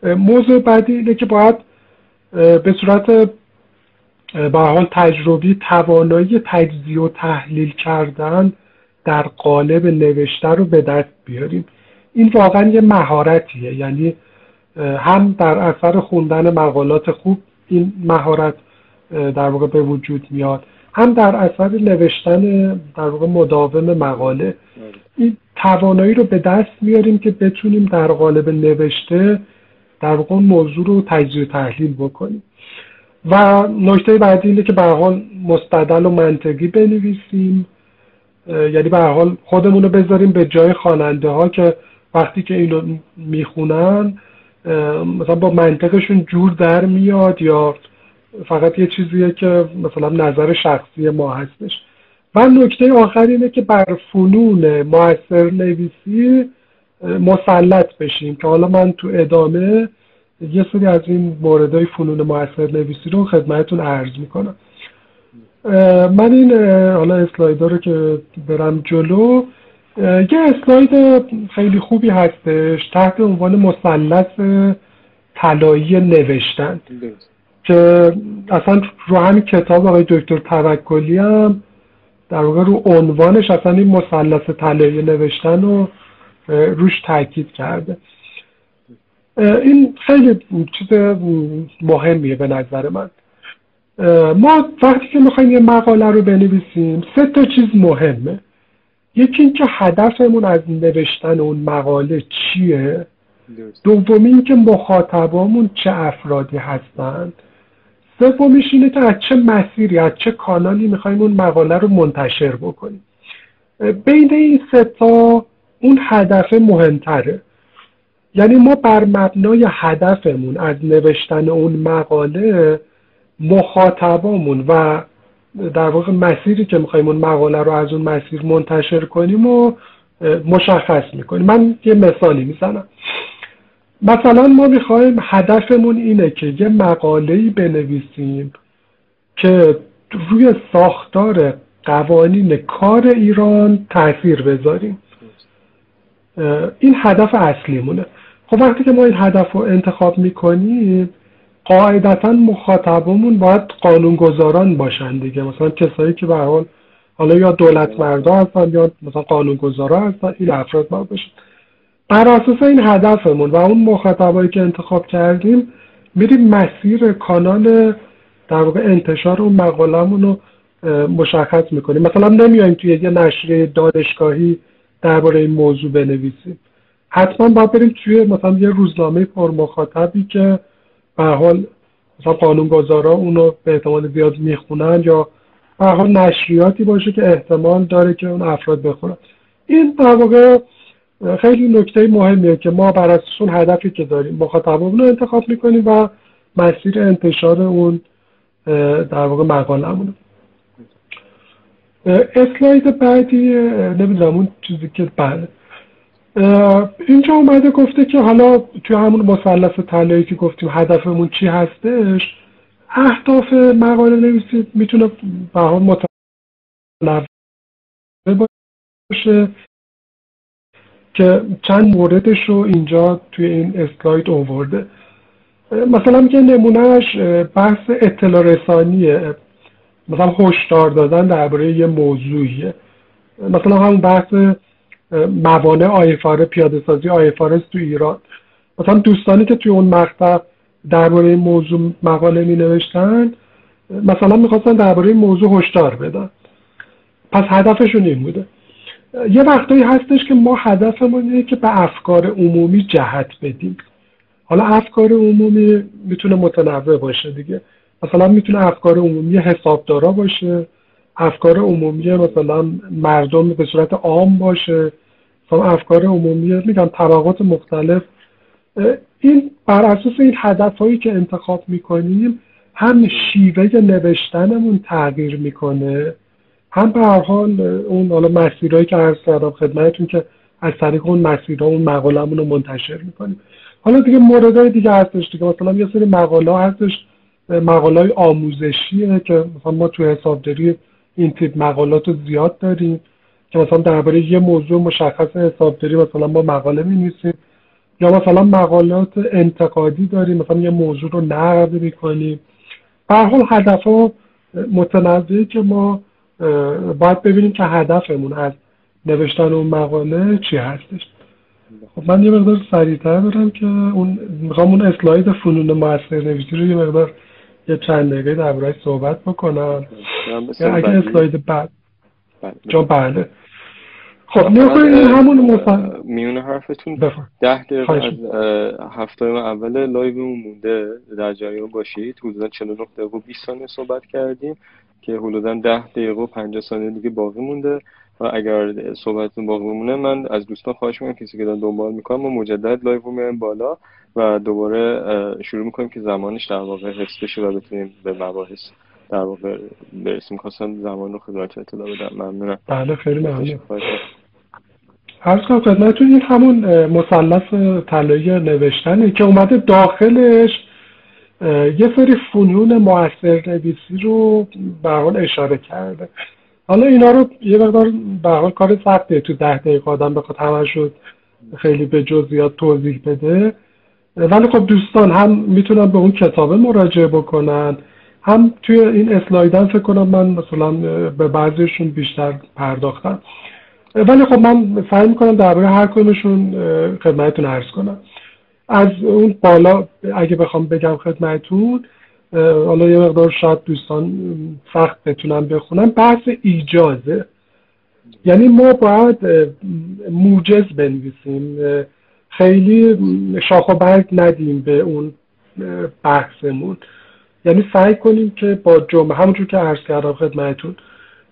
موضوع بعدی اینه که باید به صورت به هر حال تجربی توانایی تجزیه و تحلیل کردن در قالب نوشته رو به دست بیاریم. این واقعا یه مهارتیه، یعنی هم در اثر خوندن مقالات خوب این مهارت در واقع به وجود میاد، هم در اثر نوشتن در واقع مداوم مقاله. این توانایی رو به دست میاریم که بتونیم در قالب نوشته در واقع موضوع رو تجزیه و تحلیل بکنیم. و نکته بعدی اینه که به هر حال مستدل و منطقی بنویسیم، یعنی به هر حال خودمون رو بذاریم به جای خواننده ها که وقتی که اینو میخونن مثلا با منطقشون جور در میاد یا فقط یه چیزیه که مثلا نظر شخصی ما هستش. و نکته آخر اینه که بر فنون مؤثر نویسی مسلط بشیم که حالا من تو ادامه یه سری از این موردهای فنون مؤثر نویسی رو خدمتتون عرض میکنم. من این حالا اسلایدها رو که برم جلو، یه اسلاید خیلی خوبی هستش تحت عنوان مثلث طلایی نوشتن که اصلا رو همین کتاب آقای دکتر توکلی هم در واقع رو عنوانش اصلا این مثلث طلایی نوشتن رو روش تاکید کرده. این خیلی چیز مهمیه به نظر من. ما وقتی که میخوایم یه مقاله رو بنویسیم سه تا چیز مهمه. یکی اینکه هدفمون از نوشتن اون مقاله چیه، دومی اینکه مخاطبامون چه افرادی هستند، سومیش اینه که از چه مسیری از چه کانالی میخوایم اون مقاله رو منتشر بکنیم. بین این سه تا اون هدف مهمتره، یعنی ما بر مبنای هدفمون از نوشتن اون مقاله مخاطبامون و در واقع مسیری که میخوایم اون مقاله رو از اون مسیر منتشر کنیم و مشخص میکنیم. من یه مثالی میزنم. مثلا ما میخوایم هدفمون اینه که یه مقاله‌ای بنویسیم که روی ساختار قوانین کار ایران تاثیر بذاریم. این هدف اصلیمونه. خب وقتی که ما این هدف رو انتخاب میکنیم قاعدتا مخاطبمون باید قانونگذاران باشن دیگه، مثلا کسایی که به هر حال حالا یا دولت مردا هستن یا مثلا قانونگذارا هستن، این افراد باید باشن. بر اساس این هدفمون و اون مخاطبایی که انتخاب کردیم میریم مسیر کانال در واقع انتشار اون مقاله‌مون رو مشخص میکنیم. مثلا نمیایم توی یه نشریه دانشگاهی درباره این موضوع بنویسیم، حتما باید بریم توی مثلا یه روزنامه پر مخاطبی که به هر حال مثلا قانونگذارا اونو به احتمال زیاد میخونن یا به هر حال نشریاتی باشه که احتمال داره که اون افراد بخونن. این در واقع خیلی نکته مهمیه که ما بر اساس اون هدفی که داریم مخاطبمون رو انتخاب میکنیم و مسیر انتشار اون در واقع مقاله‌مون. اسلاید بعدی نمیدونم اون چیزی که بعد اینجا اومده گفته که حالا توی همون مثلث طلایی که گفتیم هدفمون چی هستش، اهداف مقاله نویسی میتونه به هر حال متنوع باشه که چند موردش رو اینجا توی این اسلاید آورده. مثلا که نمونهش بحث اطلاع رسانیه، مثلا هشدار دادن درباره یه موضوعیه، مثلا همون بحث موانع پیاده سازی آیفارس تو ایران. مثلا دوستانی که توی اون مقطع درباره این موضوع مقاله می نوشتن مثلا میخواستن درباره این موضوع هشدار بدن، پس هدفشون این بوده. یه وقتایی هستش که ما هدفمون اینه که به افکار عمومی جهت بدیم. حالا افکار عمومی میتونه متنوع باشه دیگه، مثلا میتونه افکار عمومی حسابدارا باشه، افکار عمومی مثلا مردم به صورت عام باشه، مثلا افکار عمومی میگم طبقات مختلف. این بر اساس این هدفهایی که انتخاب میکنیم هم شیوه نوشتنمون تغییر میکنه، هم به هر حال اون حالا مسیرهایی که عرض کردم خدمتتون که از طریق اون مسیرها اون مقاله‌مون رو منتشر میکنیم. حالا دیگه موردهای دیگه هستش دیگه، مثلا یه سری مقاله هستش مقاله‌های آموزشیه که مثلا ما تو حسابداری این تیپ مقالات رو زیاد داریم که مثلا درباره یه موضوع مشخص حسابداری مثلا ما مقاله می‌نویسیم، یا مثلا مقالات انتقادی داریم مثلا یه موضوع رو نقد می‌کنیم. به هر حال هدف‌ها متنوعه که ما باید ببینیم که هدفمون از نوشتن اون مقاله چی هستش. خب من یه مقدار سریع‌تر برم که اون می‌خوام اون اسلاید فنون موثرنویسی رو یه مقدار یه چند دقیقه درباره‌اش صحبت بکنم. اگه اسلاید بعد جا بله. خب میونه حرفتون 10 دقیقه از هفته اول لایومون مونده، در جریان باشید. حدوداً 49 دقیقه و 20 ثانیه صحبت کردیم که حدوداً 10 دقیقه و 50 ثانیه دیگه باقی مونده و اگر صحبتتون باقی بمونه من از دوستان خواهش می‌کنم کسی که دارن دنبال می‌کنن ما مجدد لایو رو میاریم بالا و دوباره شروع می‌کنیم که زمانش در واقع حفظ بشه و بتونیم به مباحث در واقع برسیم. خواستم زمان رو خدمت اطلاع بدم. ممنونم. بله خیلی ممنون. عرض کنم خدمتتون این همون مثلث طلایی نوشتنه که اومده داخلش یه سری فنون موثرنویسی رو به هر حال اشاره کرده. حالا اینا رو یه مقدار به هر حال کار سخته، تو 10 دقیقه آدم بخواد همشو خیلی به جزئیات توضیح بده، ولی خب دوستان هم میتونن به اون کتابه مراجعه بکنن، هم توی این اسلایدن فکر کنم من مثلا به بعضیشون بیشتر پرداختم، ولی خب من سعی میکنم درباره هر کدومشون خدمتتون عرض کنم. از اون بالا اگه بخوام بگم خدمتتون، حالا یه مقدار شاید دوستان سخت بتونن بخونن، بحث ایجازه. یعنی ما باید موجز بنویسیم، خیلی شاخ و برگ ندیم به اون بحثمون، یعنی سعی کنیم که با جمله، همونجور که عرض کردم خدمتتون،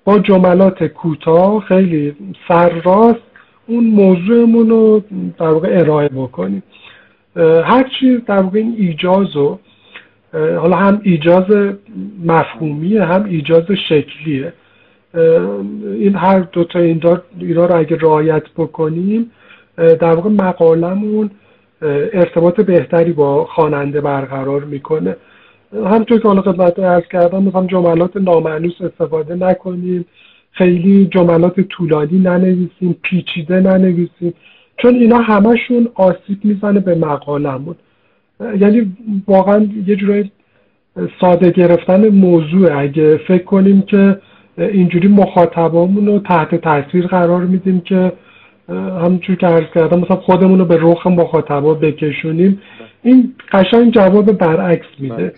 با جملات کوتاه خیلی سرراست اون موضوعمون رو در واقع ارائه بکنیم. هر چیز در واقع این ایجاز رو، حالا هم ایجاز مفهومیه هم ایجاز شکلیه، این هر دوتا اینا رو اگه رعایت بکنیم در واقع مقالمون ارتباط بهتری با خواننده برقرار میکنه. همونطور که حالا خدمتتون عرض کردم، میخوام جملات نامأنوس استفاده نکنیم، خیلی جملات طولانی ننویسیم، پیچیده ننویسیم، چون اینا همشون آسیب میزنه به مقالمون. یعنی واقعا یه جورایی ساده گرفتن موضوع، اگه فکر کنیم که اینجوری مخاطبامون رو تحت تاثیر قرار میدیم که همونجور که عرض کردم مثلا خودمون رو به رخ مخاطبا بکشونیم، این قشنگ جواب برعکس میده.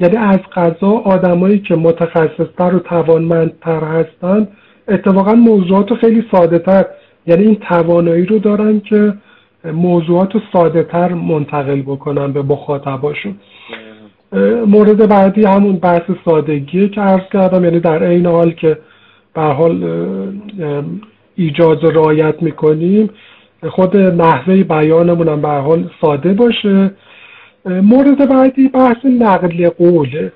یعنی از قضا آدمایی که متخصصتر و توانمندتر هستن اتفاقا موضوعات رو خیلی ساده تر، یعنی این توانایی رو دارن که موضوعات رو ساده تر منتقل بکنن به مخاطباشون. مورد بعدی همون بحث سادگیه که عرض کردم، یعنی در عین حال که به هر حال ایجاز رو رعایت میکنیم، خود نحوه بیانمون هم به هر حال ساده باشه. مورد بعدی بحث نقل قوله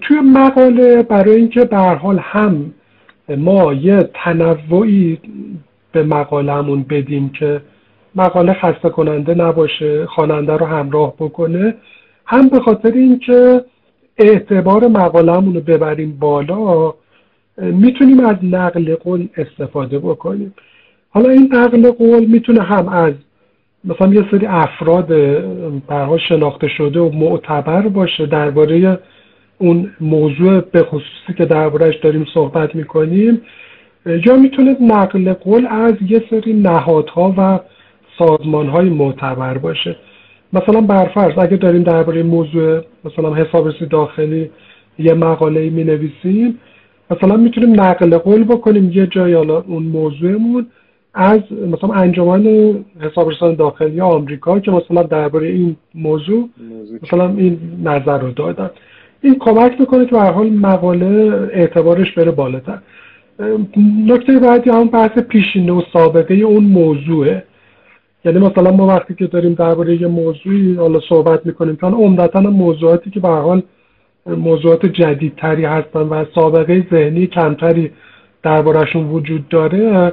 توی مقاله، برای اینکه به هر حال هم ما یه تنوعی به مقالمون بدیم که مقاله خسته کننده نباشه، خواننده رو همراه بکنه، هم به خاطر اینکه اعتبار مقالمون رو ببریم بالا، میتونیم از نقل قول استفاده بکنیم. حالا این نقل قول میتونه هم از مثلا یه سری افراد برها شناخته شده و معتبر باشه درباره اون موضوع به خصوصی که دربارهش داریم صحبت میکنیم، یا میتونه نقل قول از یه سری نهادها و سازمانهای معتبر باشه. مثلا برفرض اگه داریم درباره موضوع مثلا حسابرسی داخلی یه مقاله می نویسیم، مثلا میتونیم نقل قول بکنیم یه جایی حالا اون موضوعمون از مثلا انجمن حسابرسان داخلی آمریکا که مثلا درباره این موضوع مثلا این نظر رو دادن. این کمک میکنه که به هر حال مقاله اعتبارش بره بالاتر. نکته بعدی همون بحث پیشینه و سابقه اون موضوعه. یعنی مثلا ما وقتی که داریم درباره یه موضوعی حالا صحبت میکنیم، چون عمدتاً موضوعاتی که به هر حال موضوعات جدیدتری هستن و سابقه ذهنی کمتری دربارهشون وجود داره،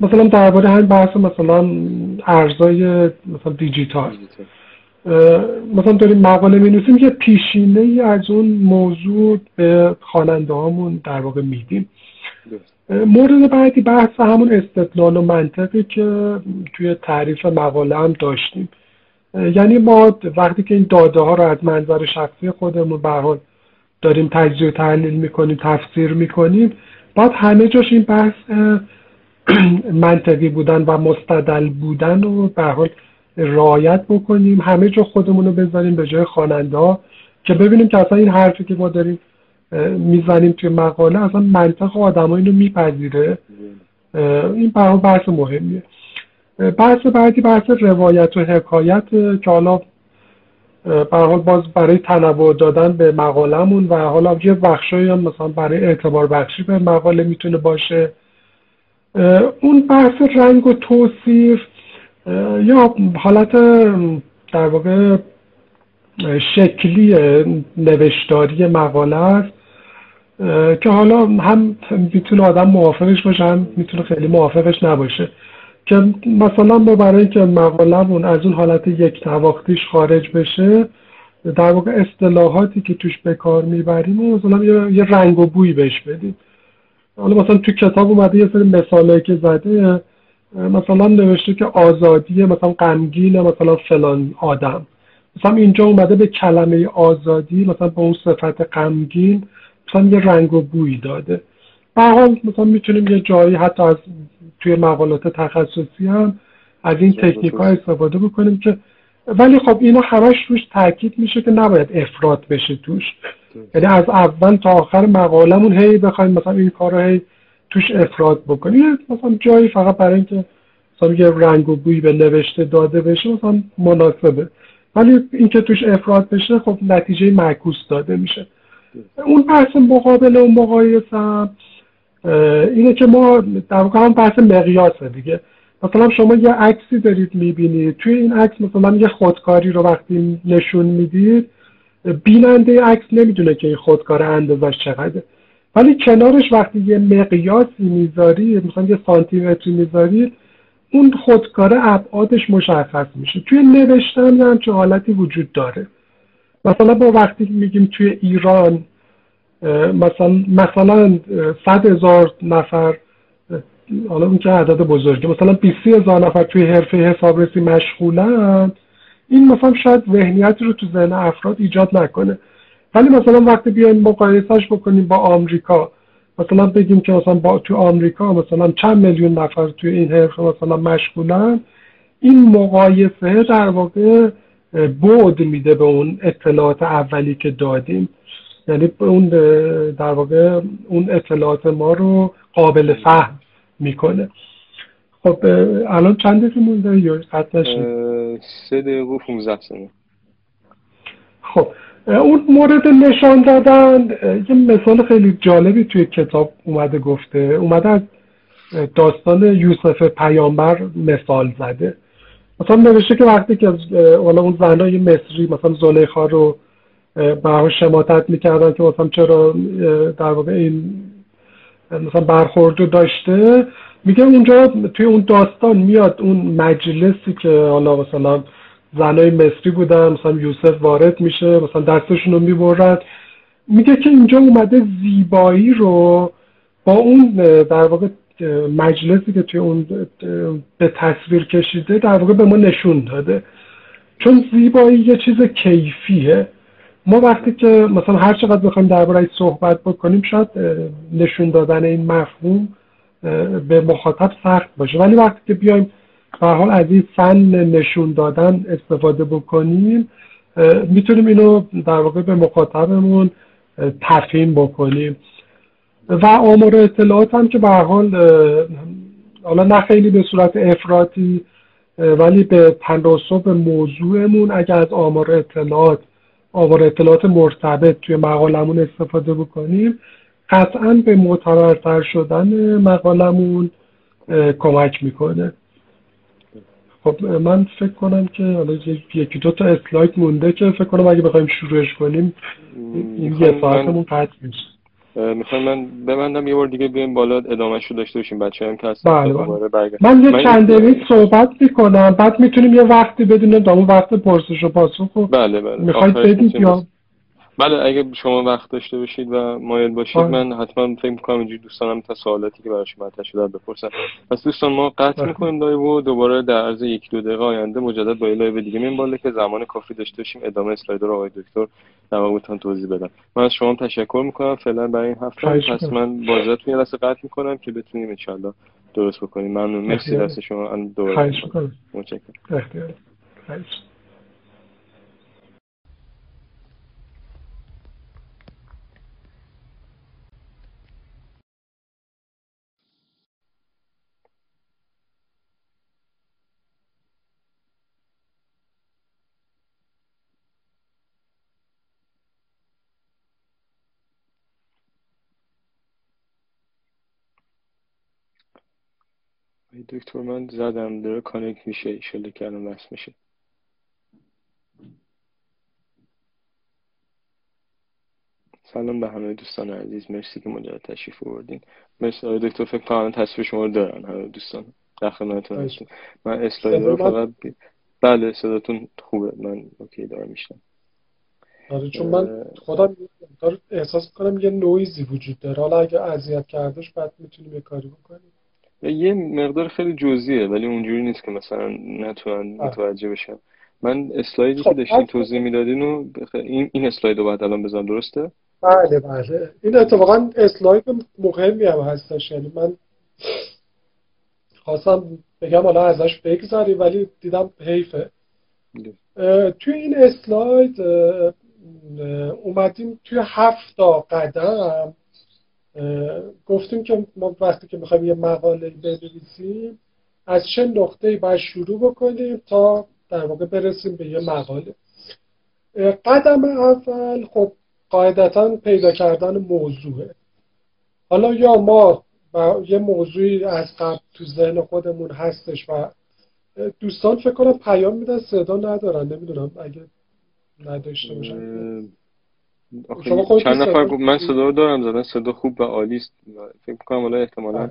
مثلا درباره همین بحث مثلا ارزهای مثلا دیجیتال مثلا داریم مقاله می‌نویسیم، یه پیشینه‌ای از اون موضوع به خواننده‌هامون در واقع میدیم. مورد بعدی بحث همون استدلال و منطقی که توی تعریف مقاله هم داشتیم، یعنی ما وقتی که این داده ها رو از منظر شخصی خودمون به هر حال داریم تجزیه و تحلیل میکنیم، تفسیر میکنیم، باید همه جاش این بحث منطقی بودن و مستدل بودن رو به هر حال رعایت بکنیم، همه جا خودمون رو بذاریم به جای خواننده ها که ببینیم که اصلا این حرفی که ما داریم میزنیم توی مقاله اصلا منطق آدم ها اینو میپذیره. این بحث مهمیه. بحث بعدی بحث روایت و حکایت که حالا به هر حال باز برای تنوع دادن به مقالمون و حالا یه بخشایی هم مثلا برای اعتبار بخشی به مقاله میتونه باشه. اون بحث رنگ و توصیف یا حالت در واقع شکلی نوشتاری مقاله است که حالا هم میتونه آدم موافقش باشه هم میتونه خیلی موافقش نباشه، که مثلا ما برای اینکه مقالمون از اون حالت یک نواختیش خارج بشه، در واقع اصطلاحاتی که توش به کار میبریم مثلا یه رنگ و بوی بهش بدیم. حالا مثلا تو کتاب اومده یه سری مثالایی که زده، مثلا نوشته که آزادی مثلا غمگین مثلا فلان آدم، مثلا اینجا اومده به کلمه آزادی مثلا با اون صفت غمگین مثلا یه رنگ و بویی داده. به هر حال مثلا میتونیم یه جایی حتی از توی مقالات تخصصی هم از این تکنیک‌ها استفاده بکنیم که، ولی خب اینا همش روش تاکید میشه که نباید افراط بشه توش، یعنی از اول تا آخر مقالمون هی بخوایم مثلا این کارا هی توش افراط بکنیم، مثلا جایی فقط برای اینکه مثلا یه رنگ و بویی به نوشته داده بشه مثلا مناسبه، ولی اینکه توش افراط بشه خب نتیجه معکوس داده میشه. اون بحث مقابله و مقایسه هم اینه که ما در واقع هم بحث مقیاسه دیگه. مثلا شما یه عکسی دارید میبینید، توی این عکس مثلا یه خودکاری رو وقتی نشون میدید بیننده عکس نمیدونه که این خودکار اندازش چقدره، ولی کنارش وقتی یه مقیاسی میذارید مثلا یه سانتیمتری میذارید اون خودکار ابعادش مشخص میشه. توی نوشتن یه همچه حالتی وجود داره. مثلا با وقتی میگیم توی ایران مثلا 100,000 نفر، حالا اون که عدد بزرگه، مثلا 20,000 نفر توی حرفه حسابرسی مشغولن، این مثلا شاید ذهنیتی رو تو ذهن افراد ایجاد نکنه، ولی مثلا وقتی بیایم مقایسهش بکنیم با آمریکا، مثلا بگیم که مثلا تو آمریکا مثلا چند میلیون نفر توی این حرفه مثلا مشغولن، این مقایسه در واقع بعد میده به اون اطلاعات اولی که دادیم، یعنی اون در واقع اون اطلاعات ما رو قابل فهم میکنه. خب الان چند دقیقه مونده یا قطع نشه؟ 3:15. خب اون مورد نشان دادن یه مثال خیلی جالبی توی کتاب اومده گفته، اومده از داستان یوسف پیامبر مثال زده. مثلا نوشته که وقتی که اون زنای مصری مثلا زلیخا رو برها شماتت میکردن که مثلا چرا در واقع این مثلا برخورد رو داشته، میگه اونجا توی اون داستان میاد اون مجلسی که حالا مثلا زنای مصری بودن، مثلا یوسف وارد میشه مثلا دستشون رو میبرد، میگه که اینجا اومده زیبایی رو با اون در واقع مجلسی که توی اون به تصویر کشیده در واقع به ما نشون داده، چون زیبایی یه چیز کیفیه. ما وقتی که مثلا هر چقدر بخوایم درباره‌اش صحبت بکنیم شاید نشون دادن این مفهوم به مخاطب سخت باشه، ولی وقتی که بیایم به هر حال از این فن نشون دادن استفاده بکنیم میتونیم اینو در واقع به مخاطبمون تفهیم بکنیم. و آمار و اطلاعات هم که به هر حال حالا نه خیلی به صورت افراطی ولی به تناسب موضوعمون اگر از آمار اطلاعات مرتبط توی مقالمون استفاده بکنیم قطعاً به معتبرتر شدن مقالمون کمک میکنه. خب من فکر کنم که حالا یکی دو تا اسلاید مونده که فکر کنم اگه بخوایم شروعش کنیم این یه ساعتمون قطع میشه. میخوام من ببندم یه بار دیگه بیایم بالا ادامهش رو داشته باشیم بچه‌ها هم که هستن دوباره برگردیم. من یه چند دقیقه صحبت میکنم بعد میتونیم یه وقتی بدونیم دامون وقت پرسش و پاسخو. بله میخواید بدید یا بله اگه شما وقت داشته باشید و مایل باشید من حتما فکر می‌کنم اینجوری دوستانم تا سوالاتی که براشون مطرح شده بپرسن. پس دوستان ما قطع می‌کنیم لایو، دوباره در عرض 1-2 دقیقه آینده مجدد با لایو دیگه میایم بالا که زمان کافی داشته باشیم ادامه اسلاید رو آقای دکتر نوابتون توضیح بدن. من از شما تشکر می‌کنم فعلا برای این هفته. پس من بازاتون یه لحظه قطع می‌کنم که بتونیم ان شاءالله درست بکنیم. ممنون، مرسی دست شما. ان دوباره متشکرم. دکتر من زدم داره کانکت میشه ایشاله که الان بس میشه. سلام به همه دوستان عزیز، مرسی که مجدد تشریف آوردین. مرسی آقای دکتر، فکر کنم تصویر شما رو دارن همه دوستان. در خدمتتون هستم. من اسلاید رو فقط بله صداتون خوبه، من اوکی دارم میشنم. آره، چون من خودم احساس میکنم یه نویزی وجود داره. حالا اگه اذیت کردش بعد میتونیم یه کاری بکنیم. یه مقدار خیلی جزئیه ولی اونجوری نیست که مثلا نتونن متوجه بشم. من اسلایدی که داشتین توضیح میدادین و این اسلاید رو بعد الان بزنم، درسته؟ بله بله، این اتفاقا اسلاید مهمی هم هستش، یعنی من خواستم بگم حالا ازش بگذاری ولی دیدم حیفه. توی این اسلاید اومدیم توی 7 تا قدم گفتیم که ما وقتی که میخوایم یه مقاله بنویسیم از چه نقطه‌ای باید شروع بکنیم تا در واقع برسیم به یه مقاله. قدم اول خب قاعدتاً پیدا کردن موضوعه. حالا یا ما یه موضوعی از قبل تو ذهن خودمون هستش و دوستان فکر کنم پیام میدن صدا ندارن، نمیدونم اگه نداشته باشن. چند نفر گفت من صدا رو دارم، زدن صدا خوب و عالی است. فکر کنم حالا احتمالاً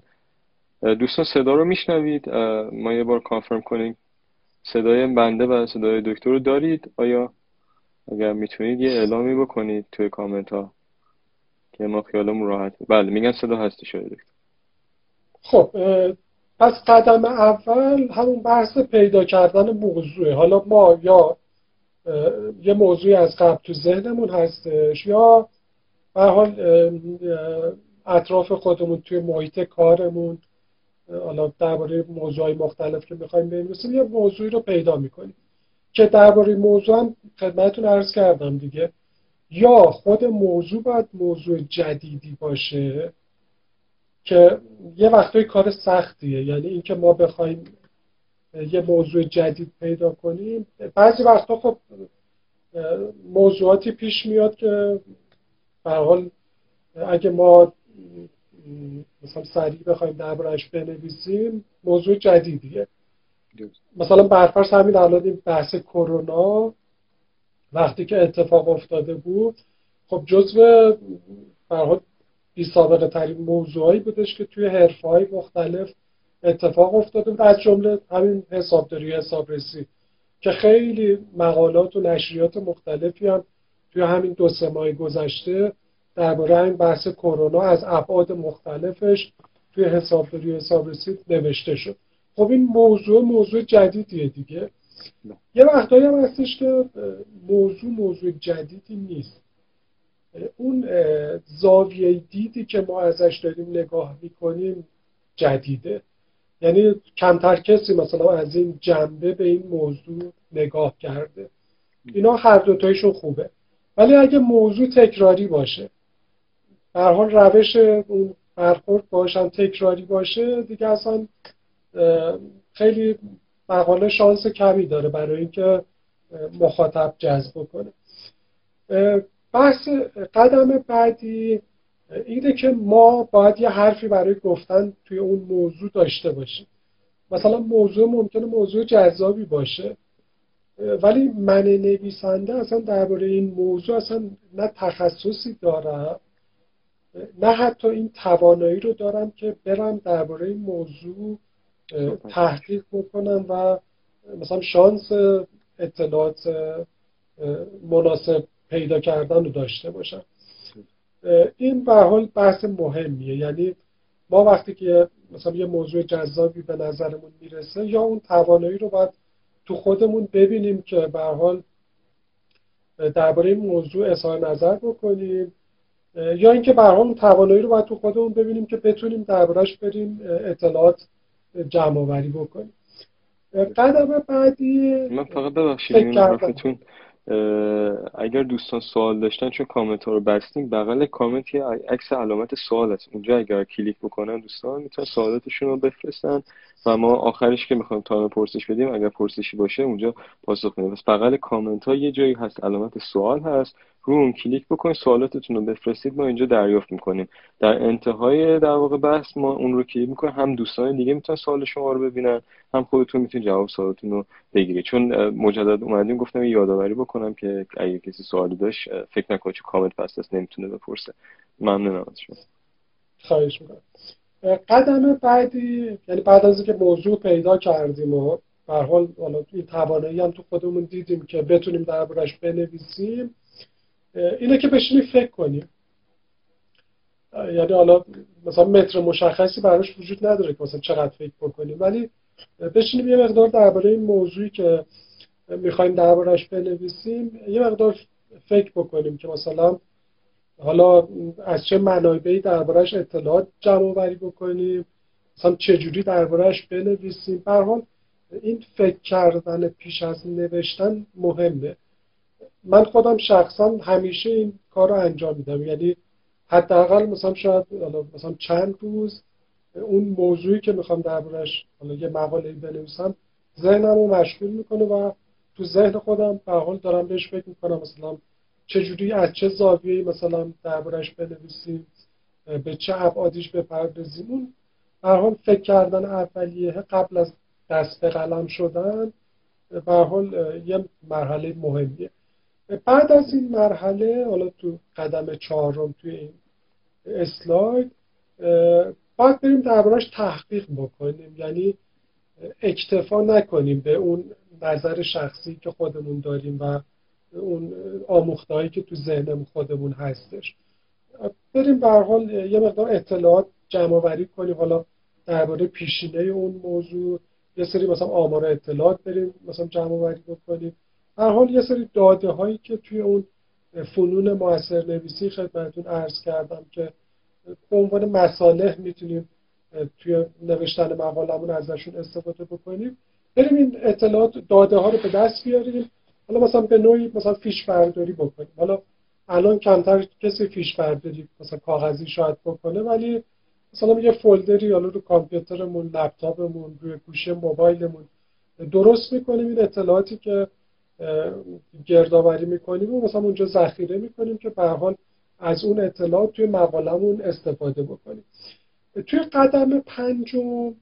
دوستان صدا رو میشنوید، ما یه بار کانفرم کنیم صدای بنده و صدای دکتر رو دارید. آیا اگر میتونید یه اعلامی بکنید توی کامنت ها که ما خیالمون راحته. بله میگن صدا هستی شده دکتر. خب پس قدم اول همون بحث پیدا کردن موضوعه. حالا ما یا یه موضوعی از قبل تو ذهنمون هستش یا به هر حال اطراف خودمون توی محیط کارمون، حالا درباره موضوعی مختلف که میخوایم بنویسیم یه موضوعی رو پیدا میکنیم که درباره موضوع هم خدمتتون عرض کردم دیگه. یا خود موضوع باید موضوع جدیدی باشه که یه وقتای کار سختیه، یعنی اینکه ما بخوایم یه موضوع جدید پیدا کنیم بعضی وقتا خب موضوعاتی پیش میاد که به هر حال اگه ما مثلا سریع بخوایم درباره‌اش بنویسیم موضوع جدیدیه. مثلا برفرض همین الان این بحث کرونا وقتی که اتفاق افتاده بود خب جزو به هر حال بی‌سابقه ترین موضوعی بودش که توی حرفه‌های مختلف اتفاق افتاده بود، از جمله همین حسابداری حسابرسی که خیلی مقالات و نشریات مختلفی هم توی همین 2-3 ماه گذشته درباره این بحث کرونا از ابعاد مختلفش توی حسابداری حسابرسی نوشته شد. خب این موضوع جدیدیه دیگه. یه وقتایی هم هستش که موضوع جدیدی نیست، اون زاویه دیدی که ما ازش داریم نگاه میکنیم جدیده، یعنی کمتر کسی مثلا از این جنبه به این موضوع نگاه کرده. اینا هر دوتایشون خوبه ولی اگه موضوع تکراری باشه، به هر حال روش اون برخورد باشن تکراری باشه دیگه اصلا خیلی مقاله شانس کمی داره برای اینکه مخاطب جذب کنه. بحث قدم بعدی اینه که ما باید یه حرفی برای گفتن توی اون موضوع داشته باشیم. مثلا موضوع ممکنه موضوع جذابی باشه ولی من نویسنده اصلا درباره این موضوع اصلا نه تخصصی دارم نه حتی این توانایی رو دارم که برم درباره این موضوع تحقیق بکنم و مثلا شانس اطلاعات مناسب پیدا کردن رو داشته باشم. این به هر حال بحث مهمیه، یعنی ما وقتی که مثلا یه موضوع جذابی به نظرمون میرسه یا اون توانایی رو باید تو خودمون ببینیم که به هر حال درباره این موضوع اظهار نظر بکنیم، یا اینکه به هر حال اون توانایی رو باید تو خودمون ببینیم که بتونیم درباره‌اش بریم اطلاعات جمع آوری بکنیم. قدم بعدی من فقط ببخشید این اگر دوستان سوال داشتن چون کامنت ها رو بستیم بغل کامنت یه عکس علامت سوال هست، اونجا اگر کلیک بکنن دوستان میتونن سوالاتشون رو بفرستن و ما آخرش که میخوایم تایم پرسش بدیم اگر پرسشی باشه اونجا پاسخ میدیم. پس بغل کامنت ها یه جایی هست علامت سوال هست، رو اون کلیک بکنید سوالاتتون رو بفرستید، ما اینجا دریافت میکنیم. در انتهای در واقع بحث ما اون رو کلیک میکنیم، هم دوستان دیگه میتونن سوال شما رو ببینن هم خودتون میتونید جواب سوالتون رو بگیرید. چون مجدد اومدیم گفتم یادآوری بکنم که اگه کسی سوالی داشت فکر نکنه چون کامنت پس هست نمیتونه بپرسه. ممنونم از شما. خواهش میکنم. قدم بعدی یعنی بعد از اینکه موضوع پیدا کردیم و به هر حال این توانایی هم تو خودمون دیدیم که بتونیم دربارش بنویسیم، اینه که بشینی فکر کنیم. یعنی حالا مثلا متر مشخصی براش وجود نداره که مثلا چقدر فکر بکنیم، ولی بشینیم یه مقدار درباره این موضوعی که میخوایم درباره‌اش بنویسیم یه مقدار فکر بکنیم که مثلا حالا از چه منابعی درباره‌اش اطلاعات جمع‌آوری بکنیم، مثلا چه جوری درباره‌اش بنویسیم. به هر حال این فکر کردن پیش از نوشتن مهمه. من خودم شخصا همیشه این کار رو انجام میدم، یعنی حداقل مثلا شاید مثلا چند روز اون موضوعی که میخوام دربارش حالا یه مقاله بنویسم ذهنم رو مشغول میکنه و تو ذهن خودم به حال دارم بهش فکر میکنم، مثلا چجوری از چه زاویه‌ای مثلا دربارش بنویسیم، به چه ابعادیش بپردازیم. اون به هر حال فکر کردن اولیه قبل از دست به قلم شدن به هر حال یه مرحله مهمیه. بعد از این مرحله حالا تو قدم چهارم توی این اسلاید باید بریم دربارش تحقیق بکنیم، یعنی اکتفا نکنیم به اون نظر شخصی که خودمون داریم و اون آموخته‌هایی که تو ذهنمون خودمون هستش. بریم به هر حال یه مقدار اطلاعات جمع‌آوری کنیم، حالا درباره پیشینه اون موضوع یه سری مثلا آمار اطلاعات بریم مثلا جمع‌آوری بکنیم. به هر حال یه سری داده هایی که توی اون فنون مؤثرنویسی خدمتتون عرض کردم که به عنوان مصالح میتونیم توی نوشتن مقالمون ازشون استفاده بکنیم، بریم این اطلاعات داده ها رو به دست بیاریم. حالا مثلا به نوعی مثلا فیش برداری بکنیم. حالا الان کمتر کسی فیش برداری مثلا کاغذی شاید بکنه، ولی مثلا یه فولدری حالا رو کامپیوترمون، لپتاپمون، روی گوشی موبایلمون درست میکنیم. این اطلاعاتی که گردآوری میکنیم و مثلا اونجا ذخیره میکنیم که به هر حال از اون اطلاعات توی مقالمون استفاده بکنیم. توی قدم پنجم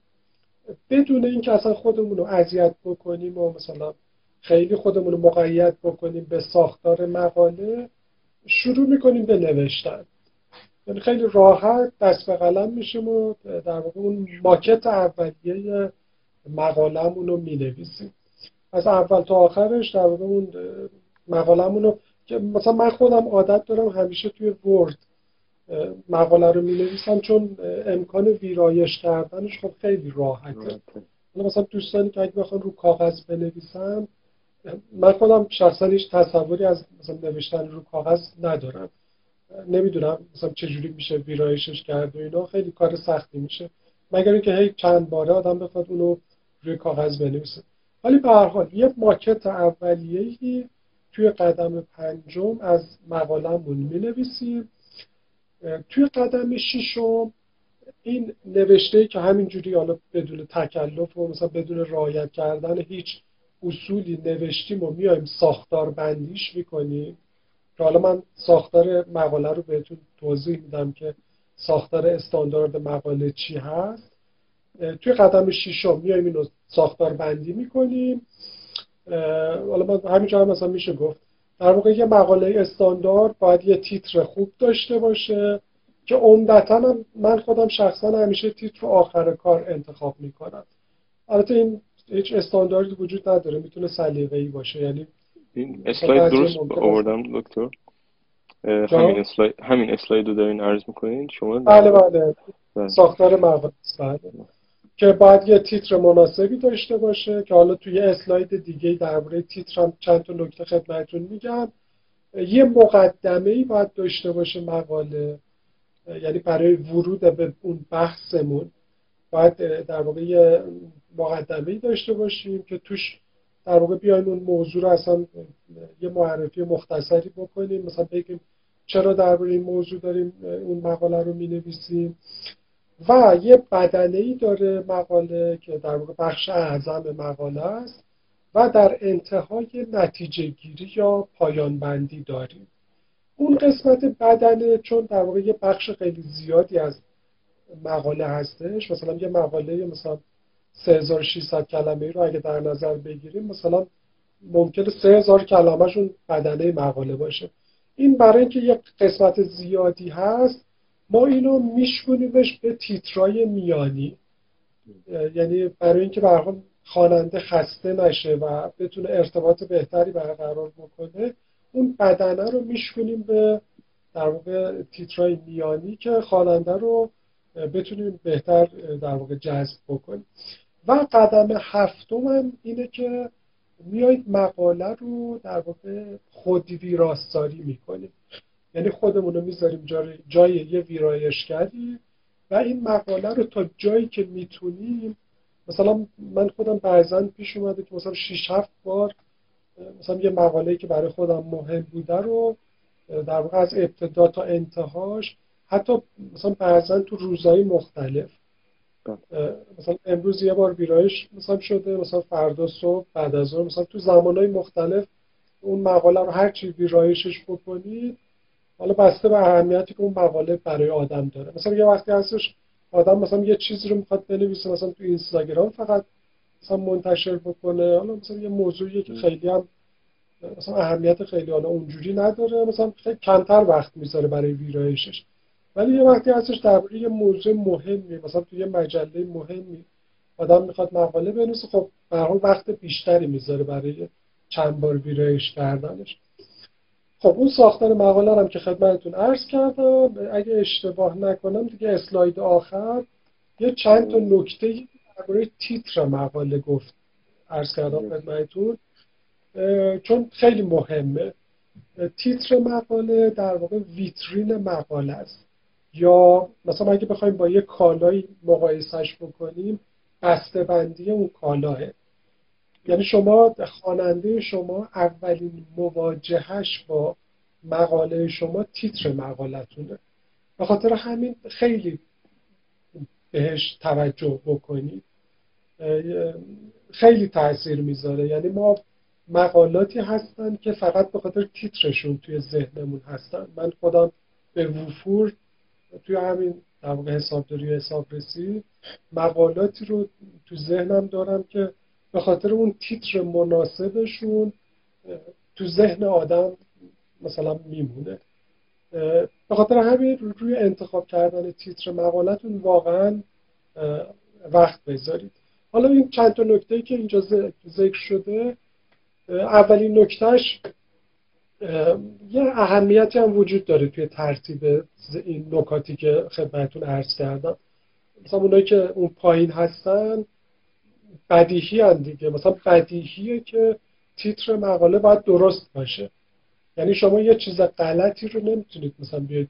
بدون اینکه اصلا خودمون رو اذیت بکنیم و مثلا خیلی خودمون رو مقید بکنیم به ساختار مقاله، شروع میکنیم به نوشتن. یعنی خیلی راحت دست به قلم میشیم و در واقع اون ماکت اولیه مقالمون رو مینویسیم، از اول تا آخرش در واقع اون مقالمون رو. که مثلا من خودم عادت دارم همیشه توی ورد مقاله رو می‌نویسم چون امکان ویرایش کردنش خب خیلی راحته. مثلا دوستانی که اگه بخوام رو کاغذ بنویسم، من خودم شخصا هیچ تصوری از مثلا نوشتن رو کاغذ ندارم، نمیدونم مثلا چجوری میشه ویرایشش کرد و اینا، خیلی کار سختی میشه مگر اینکه هی چند باره آدم بخواد اونو روی کاغذ بنویسه. ولی به هر حال یه ماکت اولیه‌ای توی قدم پنجم از مقالمون می‌نویسیم. توی قدم ششم این نوشته‌ای که همینجوری حالا بدون تکلف و مثلا بدون رعایت کردن هیچ اصولی نوشتیم و میایم ساختار بندیش میکنیم که حالا من ساختار مقاله رو بهتون توضیح میدم که ساختار استاندارد مقاله چی هست. توی قدم ششم میایم اینو ساختار بندی میکنیم. حالا من همینجا هم مثلا میشه گفت در واقع یه مقاله استاندارد باید یه تیتر خوب داشته باشه که عمدتاً هم من خودم شخصا همیشه تیتر رو آخر کار انتخاب میکنم. البته این هیچ استانداردی وجود نداره، میتونه سلیقه‌ای باشه. یعنی این اسلاید درست آوردم دکتر؟ همین اسلاید رو دارین عرض میکنین شما؟ بله. ساختار مقاله که باید یه تیتر مناسبی داشته باشه که حالا توی اسلاید دیگه درباره تیتر هم چند تا نکته خدمتتون میگم. یه مقدمه‌ای باید داشته باشه مقاله، یعنی برای ورود به اون بحثمون باید در واقع یه مقدمه‌ای داشته باشیم که توش در واقع بیایم اون موضوع رو اصلا یه معرفی مختصری بکنیم، مثلا بگیم چرا درباره این موضوع داریم اون مقاله رو می‌نویسیم. و یه بدنه‌ای داره مقاله که در واقع بخش اعظم مقاله است و در انتهای نتیجه گیری یا پایان بندی داریم. اون قسمت بدنه چون در واقع یه بخش خیلی زیادی از مقاله هستش، مثلا یه مقاله مثلا 3600 کلمه‌ای رو اگه در نظر بگیریم مثلا ممکنه 3000 کلمه‌شون بدنه مقاله باشه. این برای اینکه یه قسمت زیادی هست ما اینو میشونیمش به تیترای میانی، یعنی برای اینکه به هر حال خواننده خسته نشه و بتونه ارتباط بهتری برقرار بکنه اون بدنه رو میشکنیم به در واقع تیترای میانی که خواننده رو بتونیم بهتر در واقع جذب بکنیم. و قدم هفتم هم اینه که میایید مقاله رو در واقع خود ویراستاری میکنیم، یعنی خودمون رو میذاریم جای یه ویرایشگری و این مقاله رو تا جایی که میتونیم، مثلا من خودم بعضن پیش اومده که مثلا 6-7 بار مثلا یه مقاله‌ای که برای خودم مهم بوده رو در واقع از ابتدا تا انتهاش، حتی مثلا بعضن تو روزهای مختلف، مثلا امروز یه بار ویرایش مثلا شده، مثلا فردا صبح بعد از اون مثلا تو زمانهای مختلف اون مقاله رو هر چی ویرایشش بکنید، حالا بسته به اهمیتی که اون مقاله برای آدم داره. مثلا یه وقتی هستش آدم مثلا یه چیزی رو میخواد بنویسه، مثلا تو اینستاگرام فقط مثلا منتشر بکنه، حالا مثلا یه موضوعی که خیلی هم مثلا اهمیت خیلی حالا اونجوری نداره، مثلا خیلی کمتر وقت میذاره برای ویرایشش. ولی یه وقتی هستش درباره یه موضوع مهمی، مثلا تو یه مجله مهمی آدم میخواد مقاله بنویسه، خب به هر حال وقت بیشتری میذاره برای چند بار ویرایش کردنش. خب اون ساختار مقاله هم که خدمتتون عرض کردم، اگه اشتباه نکنم دیگه اسلاید آخر یه چند تا نکته درباره تیتر مقاله عرض کردم خدمتتون، چون خیلی مهمه. تیتر مقاله در واقع ویترین مقاله است، یا مثلا اگه بخوایم با یه کالایی مقایسش بکنیم، بسته‌بندی اون کالاه. یعنی شما خواننده شما اولین مواجهش با مقاله شما تیتر مقالتونه، به خاطر همین خیلی بهش توجه بکنید، خیلی تاثیر میذاره. یعنی ما مقالاتی هستن که فقط به خاطر تیترشون توی ذهنمون هستن. من خودم به وفور توی همین در واقع حسابداری و حسابرسی مقالاتی رو تو ذهنم دارم که به خاطر اون تیتر مناسبشون تو ذهن آدم مثلا میمونه. به خاطر همین روی انتخاب کردن تیتر مقالتون واقعا وقت بذارید. حالا این چند تا نکته‌ای که اینجا ذکر شده، اولین نکتهش یه اهمیتی هم وجود داره توی ترتیب این نکاتی که خدمتتون عرض کردم. مثلا اونایی که اون پایین هستن بدیهی هم دیگه، مثلا بدیهیه که تیتر مقاله باید درست باشه، یعنی شما یه چیز غلطی رو نمیتونید مثلا بیاید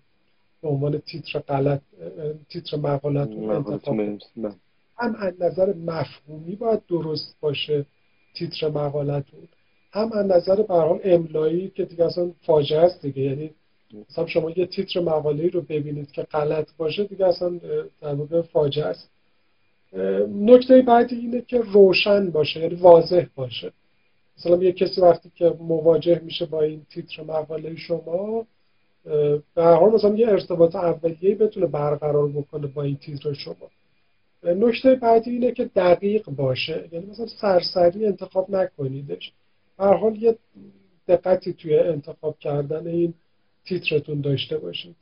به عنوان تیتر غلط تیتر مقاله‌تون انتخاب کنید. هم از نظر مفهومی باید درست باشه تیتر مقاله‌تون، هم از نظر به هر حال املایی که دیگه اصلا فاجعه است دیگه، یعنی مثلا شما یه تیتر مقاله‌ای رو ببینید که غلط باشه دیگه اصلا در واقع فاجعه است. نکته بعدی اینه که روشن باشه، یعنی واضح باشه. مثلا یه کسی وقتی که مواجه میشه با این تیتر مقاله شما، به هر حال مثلا یه ارتباط اولیه‌ای بتونه برقرار بکنه با این تیتر شما. نکته بعدی اینه که دقیق باشه، یعنی مثلا سرسری انتخاب نکنیدش، به هر حال یه دقتی توی انتخاب کردن این تیترتون داشته باشید.